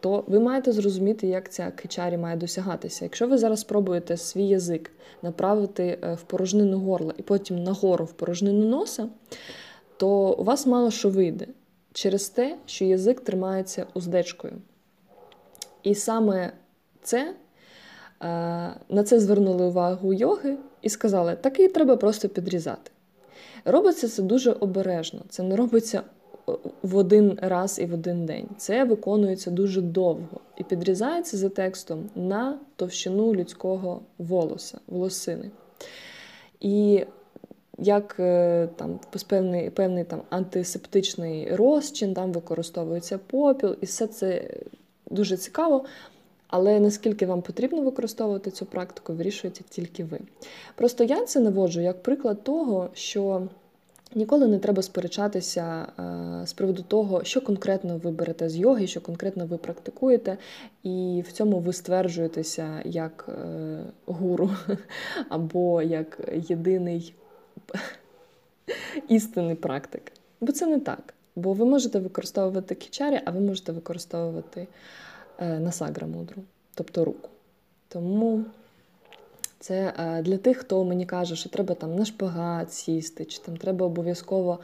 то ви маєте зрозуміти, як ця кхічарі має досягатися. Якщо ви зараз спробуєте свій язик направити в порожнину горла і потім нагору в порожнину носа, то у вас мало що вийде через те, що язик тримається уздечкою. І саме це... На це звернули увагу йоги і сказали, так її треба просто підрізати. Робиться це дуже обережно, це не робиться в один раз і в один день. Це виконується дуже довго і підрізається за текстом на товщину людського волоса, волосини. І як там, певний, певний там, антисептичний розчин, там використовується попіл, і все це дуже цікаво. Але наскільки вам потрібно використовувати цю практику, вирішуєте тільки ви. Просто я це наводжу як приклад того, що ніколи не треба сперечатися з приводу того, що конкретно ви берете з йоги, що конкретно ви практикуєте, і в цьому ви стверджуєтеся як гуру або як єдиний істинний практик. Бо це не так. Бо ви можете використовувати кхічарі, а ви можете використовувати насагра мудру, тобто руку. Тому це для тих, хто мені каже, що треба там на шпагат сісти, чи там треба обов'язково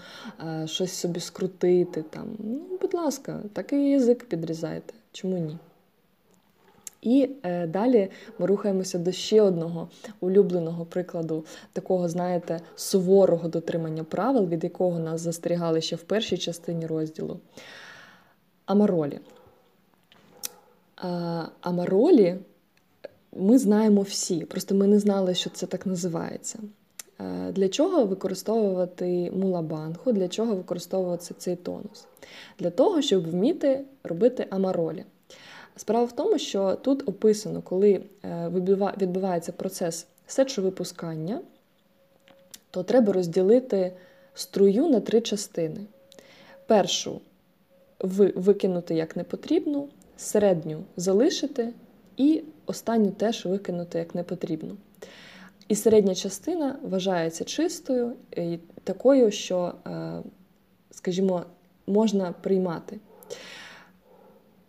щось собі скрутити. Там. Ну, будь ласка, так і язик підрізайте. Чому ні? І е, далі ми рухаємося до ще одного улюбленого прикладу такого, знаєте, суворого дотримання правил, від якого нас застерігали ще в першій частині розділу. Амаролі. Амаролі ми знаємо всі, просто ми не знали, що це так називається. Для чого використовувати мула-бандху, для чого використовувати цей тонус? Для того, щоб вміти робити амаролі. Справа в тому, що тут описано, коли відбувається процес сечовипускання, то треба розділити струю на три частини. Першу викинути як непотрібну, середню залишити і останню теж викинути як непотрібну. І середня частина вважається чистою, і такою, що, скажімо, можна приймати.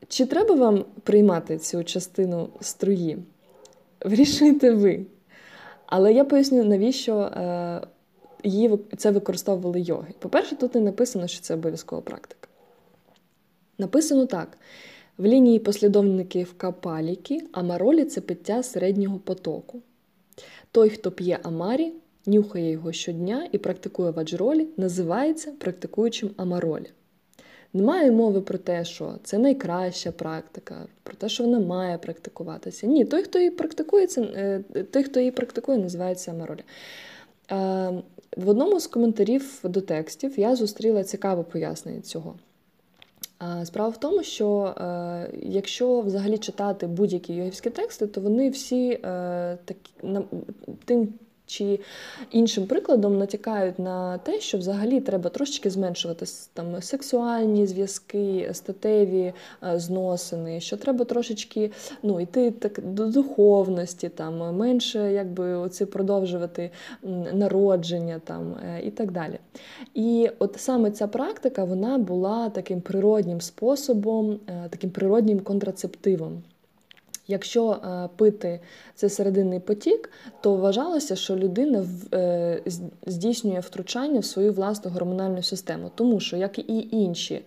Чи треба вам приймати цю частину струї? Вирішуйте ви. Але я поясню, навіщо її це використовували йоги. По-перше, тут не написано, що це обов'язкова практика. Написано так. В лінії послідовників Капаліки амаролі – це пиття середнього потоку. Той, хто п'є амарі, нюхає його щодня і практикує ваджролі, називається практикуючим амаролі. Немає мови про те, що це найкраща практика, про те, що вона має практикуватися. Ні, той, хто її практикує, той, хто її практикує, називається амаролі. В одному з коментарів до текстів я зустріла цікаве пояснення цього. Справа в тому, що якщо взагалі читати будь-які йогівські тексти, то вони всі тим чи іншим прикладом натякають на те, що взагалі треба трошечки зменшувати там, сексуальні зв'язки, статеві зносини, що треба трошечки ну, йти так, до духовності, там, менше якби, оці, продовжувати народження там, і так далі. І от саме ця практика вона була таким природнім способом, таким природнім контрацептивом. Якщо пити цей серединний потік, то вважалося, що людина здійснює втручання в свою власну гормональну систему. Тому що, як і інші,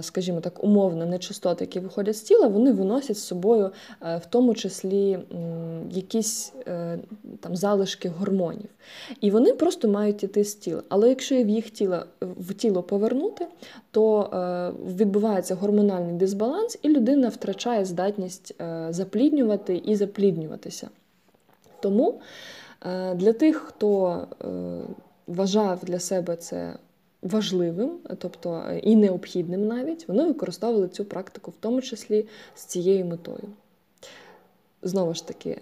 скажімо так, умовно нечистоти, які виходять з тіла, вони виносять з собою в тому числі якісь там, залишки гормонів. І вони просто мають йти з тіла. Але якщо в їх тіло, в тіло повернути, то відбувається гормональний дисбаланс, і людина втрачає здатність запліднювати і запліднюватися. Тому для тих, хто вважав для себе це важливим, тобто і необхідним навіть, вони використовували цю практику, в тому числі з цією метою. Знову ж таки,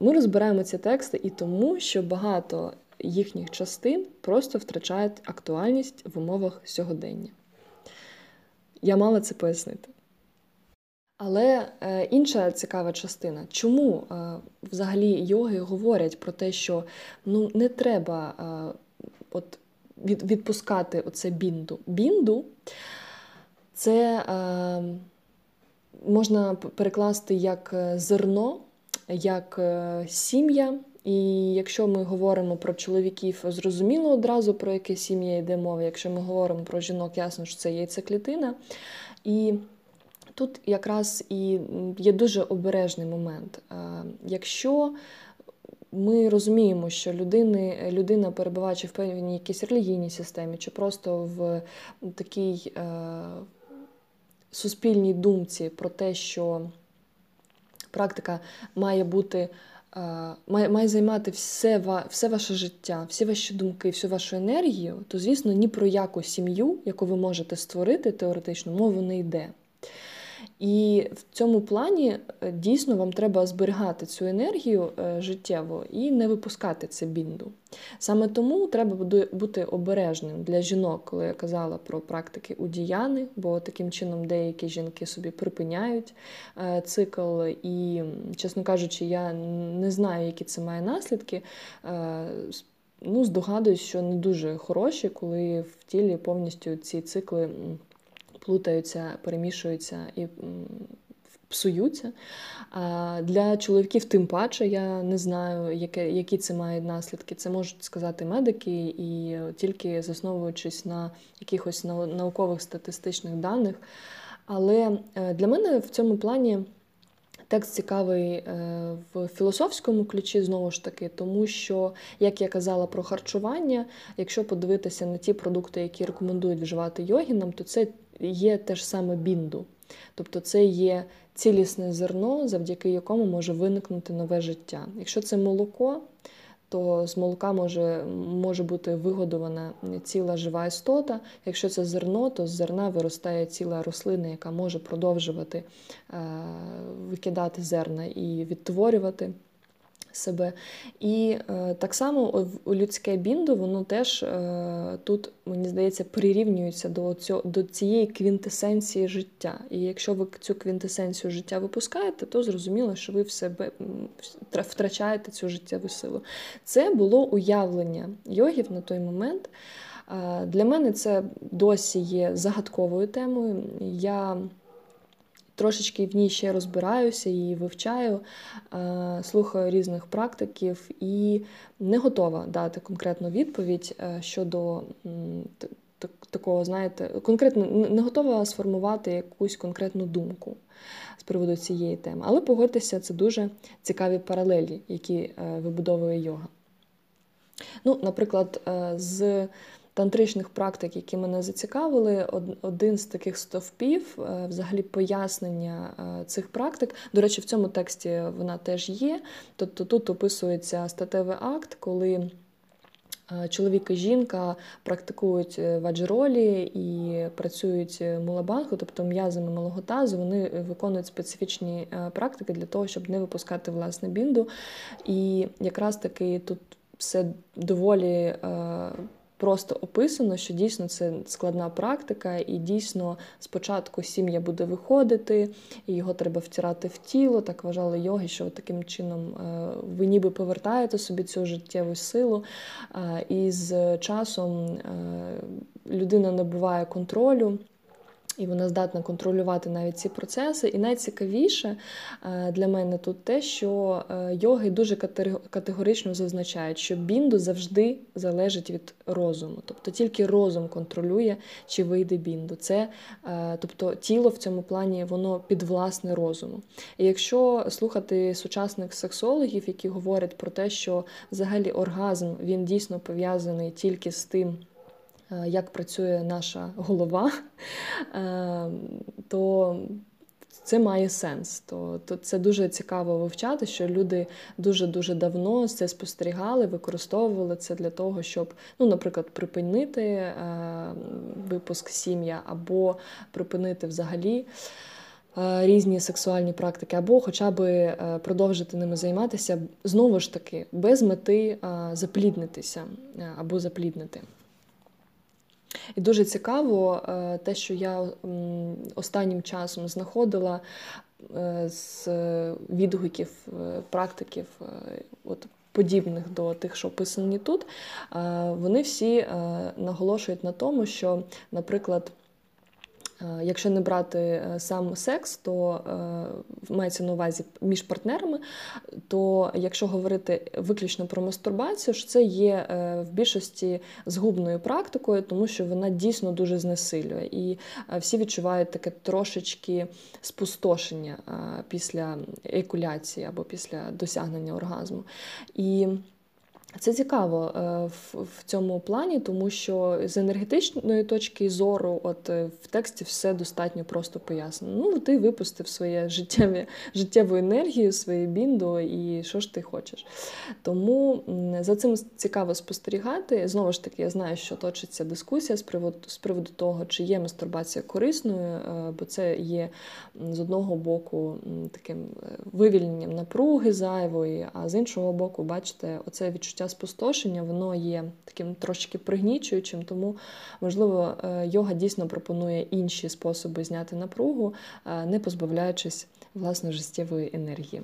ми розбираємо ці тексти і тому, що багато їхніх частин просто втрачають актуальність в умовах сьогодення. Я мала це пояснити. Але інша цікава частина. Чому взагалі йоги говорять про те, що ну, не треба от, відпускати оце бінду? Бінду – це можна перекласти як зерно, як сім'я. І якщо ми говоримо про чоловіків, зрозуміло одразу, про яке сім'я йде мова. Якщо ми говоримо про жінок, ясно, що це яйцеклітина. І тут якраз і є дуже обережний момент. Якщо ми розуміємо, що людини, людина, перебуваючи в певній якійсь релігійній системі, чи просто в такій е, суспільній думці про те, що практика має бути, е, має, має займати все, ва, все ваше життя, всі ваші думки, всю вашу енергію, то, звісно, ні про яку сім'ю, яку ви можете створити теоретично, мова не йде. І в цьому плані дійсно вам треба зберігати цю енергію життєву і не випускати це бінду. Саме тому треба бути обережним для жінок, коли я казала про практики удіяни, бо таким чином деякі жінки собі припиняють цикл. І, чесно кажучи, я не знаю, які це має наслідки. Ну, здогадуюсь, що не дуже хороші, коли в тілі повністю ці цикли плутаються, перемішуються і псуються. А для чоловіків тим паче, я не знаю, які це має наслідки. Це можуть сказати медики, і тільки засновуючись на якихось наукових статистичних даних. Але для мене в цьому плані текст цікавий в філософському ключі, знову ж таки, тому що, як я казала про харчування, якщо подивитися на ті продукти, які рекомендують вживати йогінам, то це є те ж саме бінду. Тобто це є цілісне зерно, завдяки якому може виникнути нове життя. Якщо це молоко, то з молока може, може бути вигодована ціла жива істота. Якщо це зерно, то з зерна виростає ціла рослина, яка може продовжувати е, викидати зерна і відтворювати себе. І е, так само людське бінду, воно теж е, тут, мені здається, прирівнюється до, цього, до цієї квінтесенції життя. І якщо ви цю квінтесенцію життя випускаєте, то зрозуміло, що ви в себе втрачаєте цю життєву силу. Це було уявлення йогів на той момент. Е, для мене це досі є загадковою темою. Я трошечки в ній ще розбираюся, її вивчаю, слухаю різних практиків і не готова дати конкретну відповідь щодо такого, знаєте, конкретно не готова сформувати якусь конкретну думку з приводу цієї теми. Але погодьтеся, це дуже цікаві паралелі, які вибудовує йога. Ну, наприклад, з тантричних практик, які мене зацікавили, один з таких стовпів, взагалі пояснення цих практик, до речі, в цьому тексті вона теж є, тобто тут описується статевий акт, коли чоловік і жінка практикують ваджролі і працюють мулабандху, тобто м'язами малого тазу, вони виконують специфічні практики для того, щоб не випускати власне бінду, і якраз таки тут все доволі просто описано, що дійсно це складна практика, і дійсно спочатку сім'я буде виходити, і його треба втирати в тіло. Так вважали йоги, що таким чином ви ніби повертаєте собі цю життєву силу, і з часом людина набуває контролю, і вона здатна контролювати навіть ці процеси. І найцікавіше для мене тут те, що йоги дуже категорично зазначають, що бінду завжди залежить від розуму. Тобто тільки розум контролює, чи вийде бінду. Це, тобто тіло в цьому плані, воно підвласне розуму. І якщо слухати сучасних сексологів, які говорять про те, що взагалі оргазм, він дійсно пов'язаний тільки з тим, як працює наша голова, то це має сенс. То, то це дуже цікаво вивчати, що люди дуже-дуже давно це спостерігали, використовували це для того, щоб, ну, наприклад, припинити е, випуск сім'я або припинити взагалі е, різні сексуальні практики, або хоча б е, продовжити ними займатися, знову ж таки, без мети е, запліднитися е, або запліднити. І дуже цікаво те, що я останнім часом знаходила з відгуків практиків, от, подібних до тих, що описані тут, вони всі наголошують на тому, що, наприклад, якщо не брати сам секс, то мається на увазі між партнерами, то якщо говорити виключно про мастурбацію, що це є в більшості згубною практикою, тому що вона дійсно дуже знесилює. І всі відчувають таке трошечки спустошення після еякуляції або після досягнення оргазму. І це цікаво в цьому плані, тому що з енергетичної точки зору от в тексті все достатньо просто пояснено. Ну, ти випустив своє життєві, життєву енергію, своє бінду, і що ж ти хочеш. Тому за цим цікаво спостерігати. Знову ж таки, я знаю, що точиться дискусія з приводу, з приводу того, чи є мастурбація корисною, бо це є з одного боку таким вивільненням напруги зайвої, а з іншого боку, бачите, оце відчуття спустошення, воно є таким трошки пригнічуючим, тому, можливо, йога дійсно пропонує інші способи зняти напругу, не позбавляючись, власне, життєвої енергії.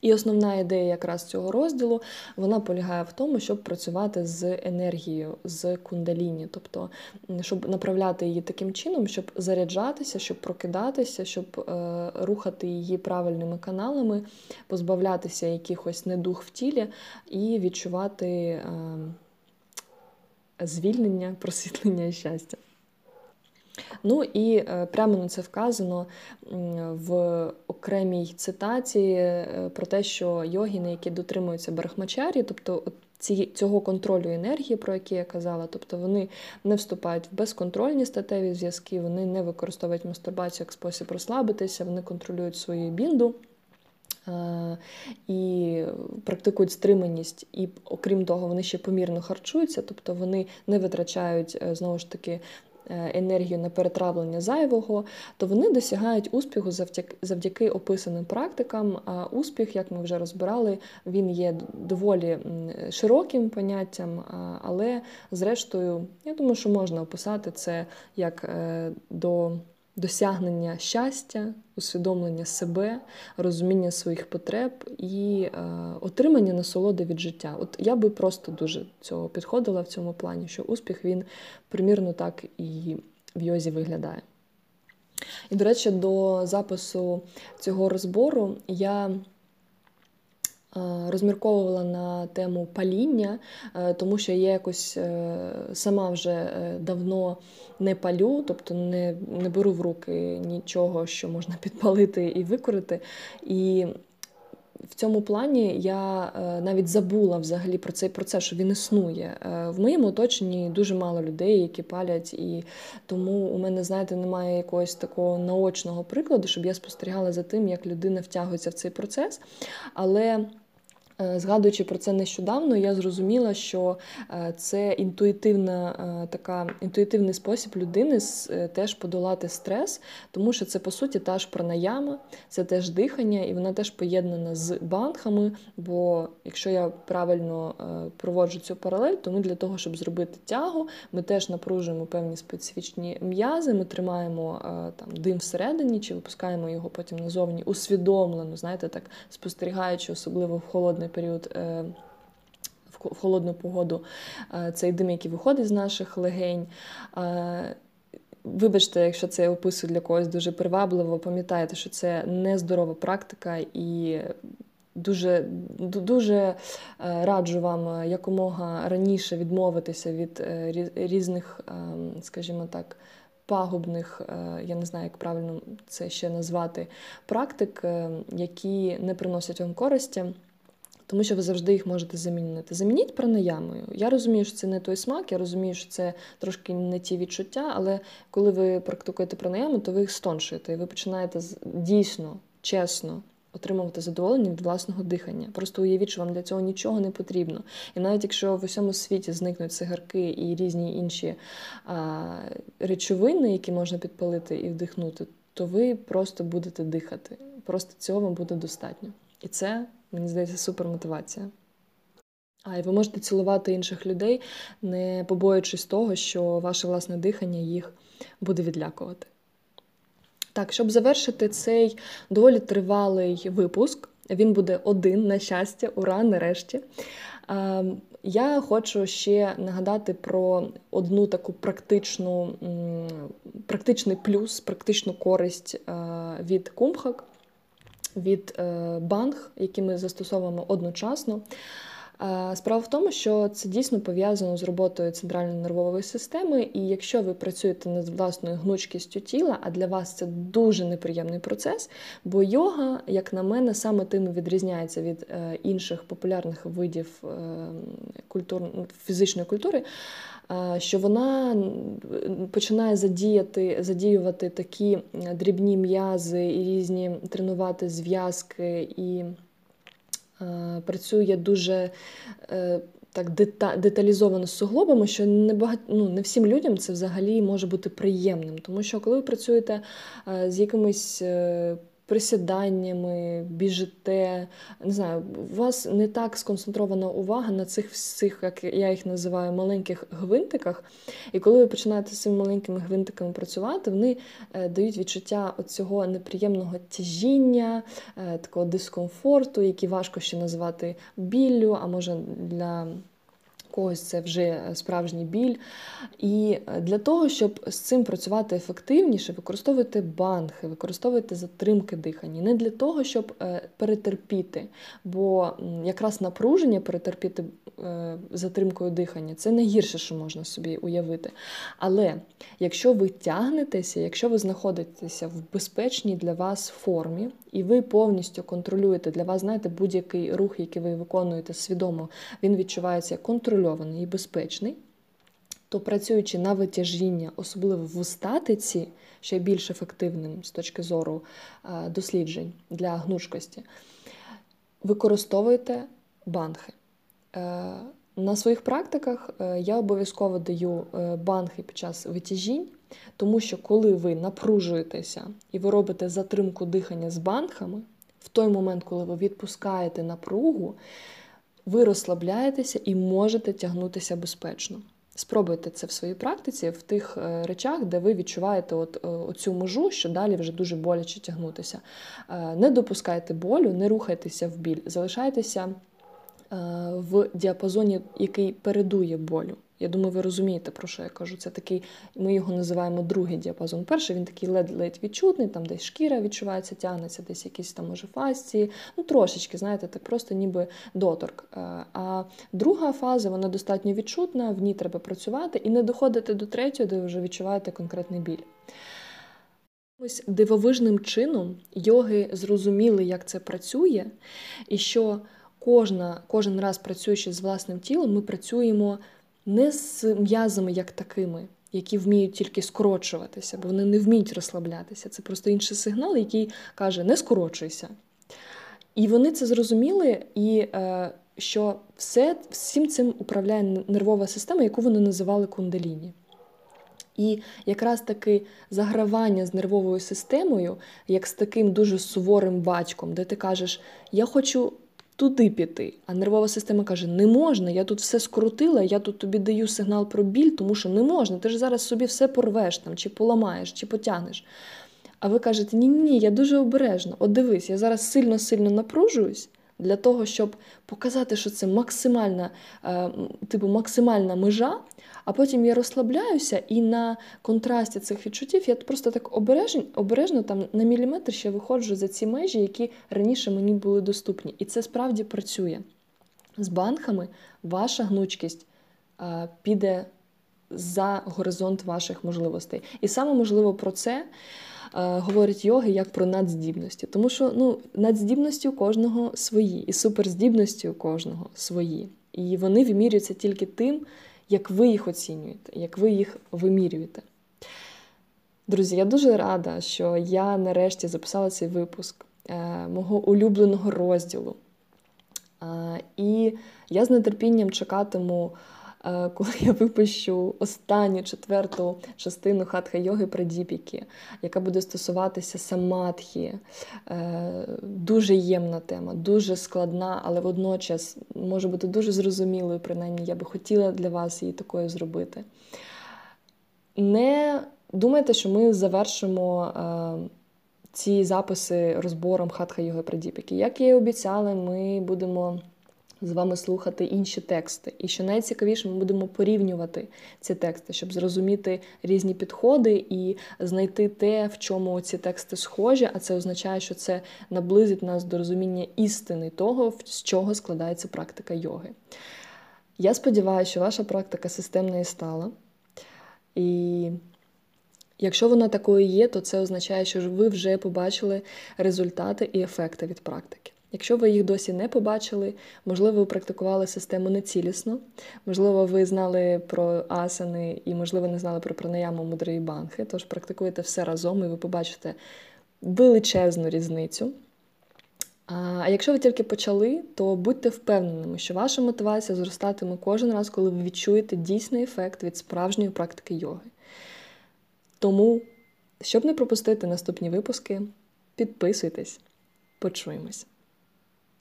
І основна ідея якраз цього розділу, вона полягає в тому, щоб працювати з енергією, з кундаліні, тобто, щоб направляти її таким чином, щоб заряджатися, щоб прокидатися, щоб е, рухати її правильними каналами, позбавлятися якихось недух в тілі і відчувати е, звільнення, просвітлення і щастя. Ну і прямо на це вказано в окремій цитаті про те, що йогіни, які дотримуються брахмачарі, тобто цього контролю енергії, про який я казала, тобто вони не вступають в безконтрольні статеві зв'язки, вони не використовують мастурбацію як спосіб розслабитися, вони контролюють свою бінду, і практикують стриманість, і окрім того вони ще помірно харчуються, тобто вони не витрачають, знову ж таки, енергію на перетравлення зайвого, то вони досягають успіху завдяки, завдяки описаним практикам. А успіх, як ми вже розбирали, він є доволі широким поняттям, але зрештою, я думаю, що можна описати це як до досягнення щастя, усвідомлення себе, розуміння своїх потреб і е, отримання насолоди від життя. От я би просто дуже цього підходила в цьому плані, що успіх, він примірно так і в йозі виглядає. І, до речі, до запису цього розбору я розмірковувала на тему паління, тому що я якось сама вже давно не палю, тобто не, не беру в руки нічого, що можна підпалити і викорити. І в цьому плані я навіть забула взагалі про цей процес, що він існує. В моєму оточенні дуже мало людей, які палять, і тому у мене, знаєте, немає якогось такого наочного прикладу, щоб я спостерігала за тим, як людина втягується в цей процес. Але згадуючи про це нещодавно, я зрозуміла, що це інтуїтивна, така, інтуїтивний спосіб людини теж подолати стрес, тому що це, по суті, та ж пранаяма, це теж дихання, і вона теж поєднана з бандхами, бо якщо я правильно проводжу цю паралель, то ми для того, щоб зробити тягу, ми теж напружуємо певні специфічні м'язи, ми тримаємо там, дим всередині, чи випускаємо його потім назовні усвідомлено, знаєте, так спостерігаючи, особливо в холодний період, в холодну погоду, цей дим, який виходить з наших легень. Вибачте, якщо це я описую для когось дуже привабливо, пам'ятайте, що це нездорова практика, і дуже, дуже раджу вам якомога раніше відмовитися від різних, скажімо так, пагубних, я не знаю, як правильно це ще назвати, практик, які не приносять вам користі, тому що ви завжди їх можете замінити. Замініть пранаямою. Я розумію, що це не той смак, я розумію, що це трошки не ті відчуття, але коли ви практикуєте пранаяму, то ви їх стоншуєте, і ви починаєте дійсно, чесно отримувати задоволення від власного дихання. Просто уявіть, що вам для цього нічого не потрібно. І навіть якщо в усьому світі зникнуть цигарки і різні інші а, речовини, які можна підпалити і вдихнути, то ви просто будете дихати. Просто цього вам буде достатньо. І це, мені здається, супер мотивація. А, і ви можете цілувати інших людей, не побоюючись того, що ваше власне дихання їх буде відлякувати. Так, щоб завершити цей доволі тривалий випуск, він буде один, на щастя, ура, нарешті. Я хочу ще нагадати про одну таку практичну, практичний плюс, практичну користь від кумбхак, від бандх, які ми застосовуємо одночасно. Справа в тому, що це дійсно пов'язано з роботою центральної нервової системи, і якщо ви працюєте над власною гнучкістю тіла, а для вас це дуже неприємний процес, бо йога, як на мене, саме тим і відрізняється від інших популярних видів культур, фізичної культури, що вона починає задіяти, задіювати такі дрібні м'язи і різні тренувати зв'язки, і е, працює дуже е, так дета, деталізовано з суглобами, що не, багать, ну, не всім людям це взагалі може бути приємним. Тому що коли ви працюєте е, з якимись е, присіданнями, біжите, не знаю, у вас не так сконцентрована увага на цих всіх, як я їх називаю, маленьких гвинтиках. І коли ви починаєте з цими маленькими гвинтиками працювати, вони дають відчуття оцього неприємного тяжіння, такого дискомфорту, який важко ще назвати біллю, а може для когось це вже справжній біль. І для того, щоб з цим працювати ефективніше, використовуйте бандхи, використовуйте затримки дихання. Не для того, щоб перетерпіти, бо якраз напруження перетерпіти затримкою дихання – це найгірше, що можна собі уявити. Але якщо ви тягнетеся, якщо ви знаходитеся в безпечній для вас формі, і ви повністю контролюєте, для вас, знаєте, будь-який рух, який ви виконуєте свідомо, він відчувається контрольований, і безпечний, то працюючи на витяжіння, особливо в статиці, ще більш ефективним з точки зору досліджень для гнучкості, використовуйте бандхи. На своїх практиках я обов'язково даю бандхи під час витяжінь, тому що коли ви напружуєтеся і ви робите затримку дихання з бандхами, в той момент, коли ви відпускаєте напругу, ви розслабляєтеся і можете тягнутися безпечно. Спробуйте це в своїй практиці, в тих речах, де ви відчуваєте от, оцю межу, що далі вже дуже боляче тягнутися. Не допускайте болю, не рухайтеся в біль, залишайтеся в діапазоні, який передує болю. Я думаю, ви розумієте, про що я кажу. Це такий, ми його називаємо другий діапазон. Перший, він такий ледь-ледь відчутний, там десь шкіра відчувається, тягнеться, десь якісь там, може, фасції. Ну, трошечки, знаєте, так просто ніби доторк. А друга фаза, вона достатньо відчутна, в ній треба працювати і не доходити до третьої, де ви вже відчуваєте конкретний біль. Ось дивовижним чином йоги зрозуміли, як це працює, і що кожна, кожен раз працюючи з власним тілом, ми працюємо не з м'язами як такими, які вміють тільки скорочуватися, бо вони не вміють розслаблятися. Це просто інший сигнал, який каже «не скорочуйся». І вони це зрозуміли, і е, що все, всім цим управляє нервова система, яку вони називали кундаліні. І якраз таки загравання з нервовою системою, як з таким дуже суворим батьком, де ти кажеш «я хочу туди піти», а нервова система каже, не можна, я тут все скрутила, я тут тобі даю сигнал про біль, тому що не можна, ти ж зараз собі все порвеш, там, чи поламаєш, чи потягнеш. А ви кажете, ні-ні, я дуже обережно, от дивись, я зараз сильно-сильно напружуюсь для того, щоб показати, що це максимальна, е, типу, максимальна межа, а потім я розслабляюся і на контрасті цих відчуттів я просто так обережно, обережно там, на міліметр ще виходжу за ці межі, які раніше мені були доступні. І це справді працює. З бандхами ваша гнучкість е, піде за горизонт ваших можливостей. І саме можливо про це говорять йоги як про надздібності. Тому що ну, надздібності у кожного свої, і суперздібності у кожного свої. І вони вимірюються тільки тим, як ви їх оцінюєте, як ви їх вимірюєте. Друзі, я дуже рада, що я нарешті записала цей випуск мого улюбленого розділу. І я з нетерпінням чекатиму, коли я випущу останню, четверту частину Хатха-йоги-прадіпіки, яка буде стосуватися самадхі. Дуже ємна тема, дуже складна, але водночас може бути дуже зрозумілою, принаймні я би хотіла для вас її такою зробити. Не думайте, що ми завершимо ці записи розбором Хатха-йоги-прадіпіки. Як я і обіцяла, ми будемо з вами слухати інші тексти. І що найцікавіше, ми будемо порівнювати ці тексти, щоб зрозуміти різні підходи і знайти те, в чому ці тексти схожі, а це означає, що це наблизить нас до розуміння істини того, з чого складається практика йоги. Я сподіваюся, що ваша практика системною стала. І якщо вона такою є, то це означає, що ви вже побачили результати і ефекти від практики. Якщо ви їх досі не побачили, можливо, ви практикували систему нецілісно, можливо, ви знали про асани і, можливо, не знали про пранаяму, мудри і бандхи, тож практикуйте все разом і ви побачите величезну різницю. А якщо ви тільки почали, то будьте впевненими, що ваша мотивація зростатиме кожен раз, коли ви відчуєте дійсний ефект від справжньої практики йоги. Тому, щоб не пропустити наступні випуски, підписуйтесь, почуємось.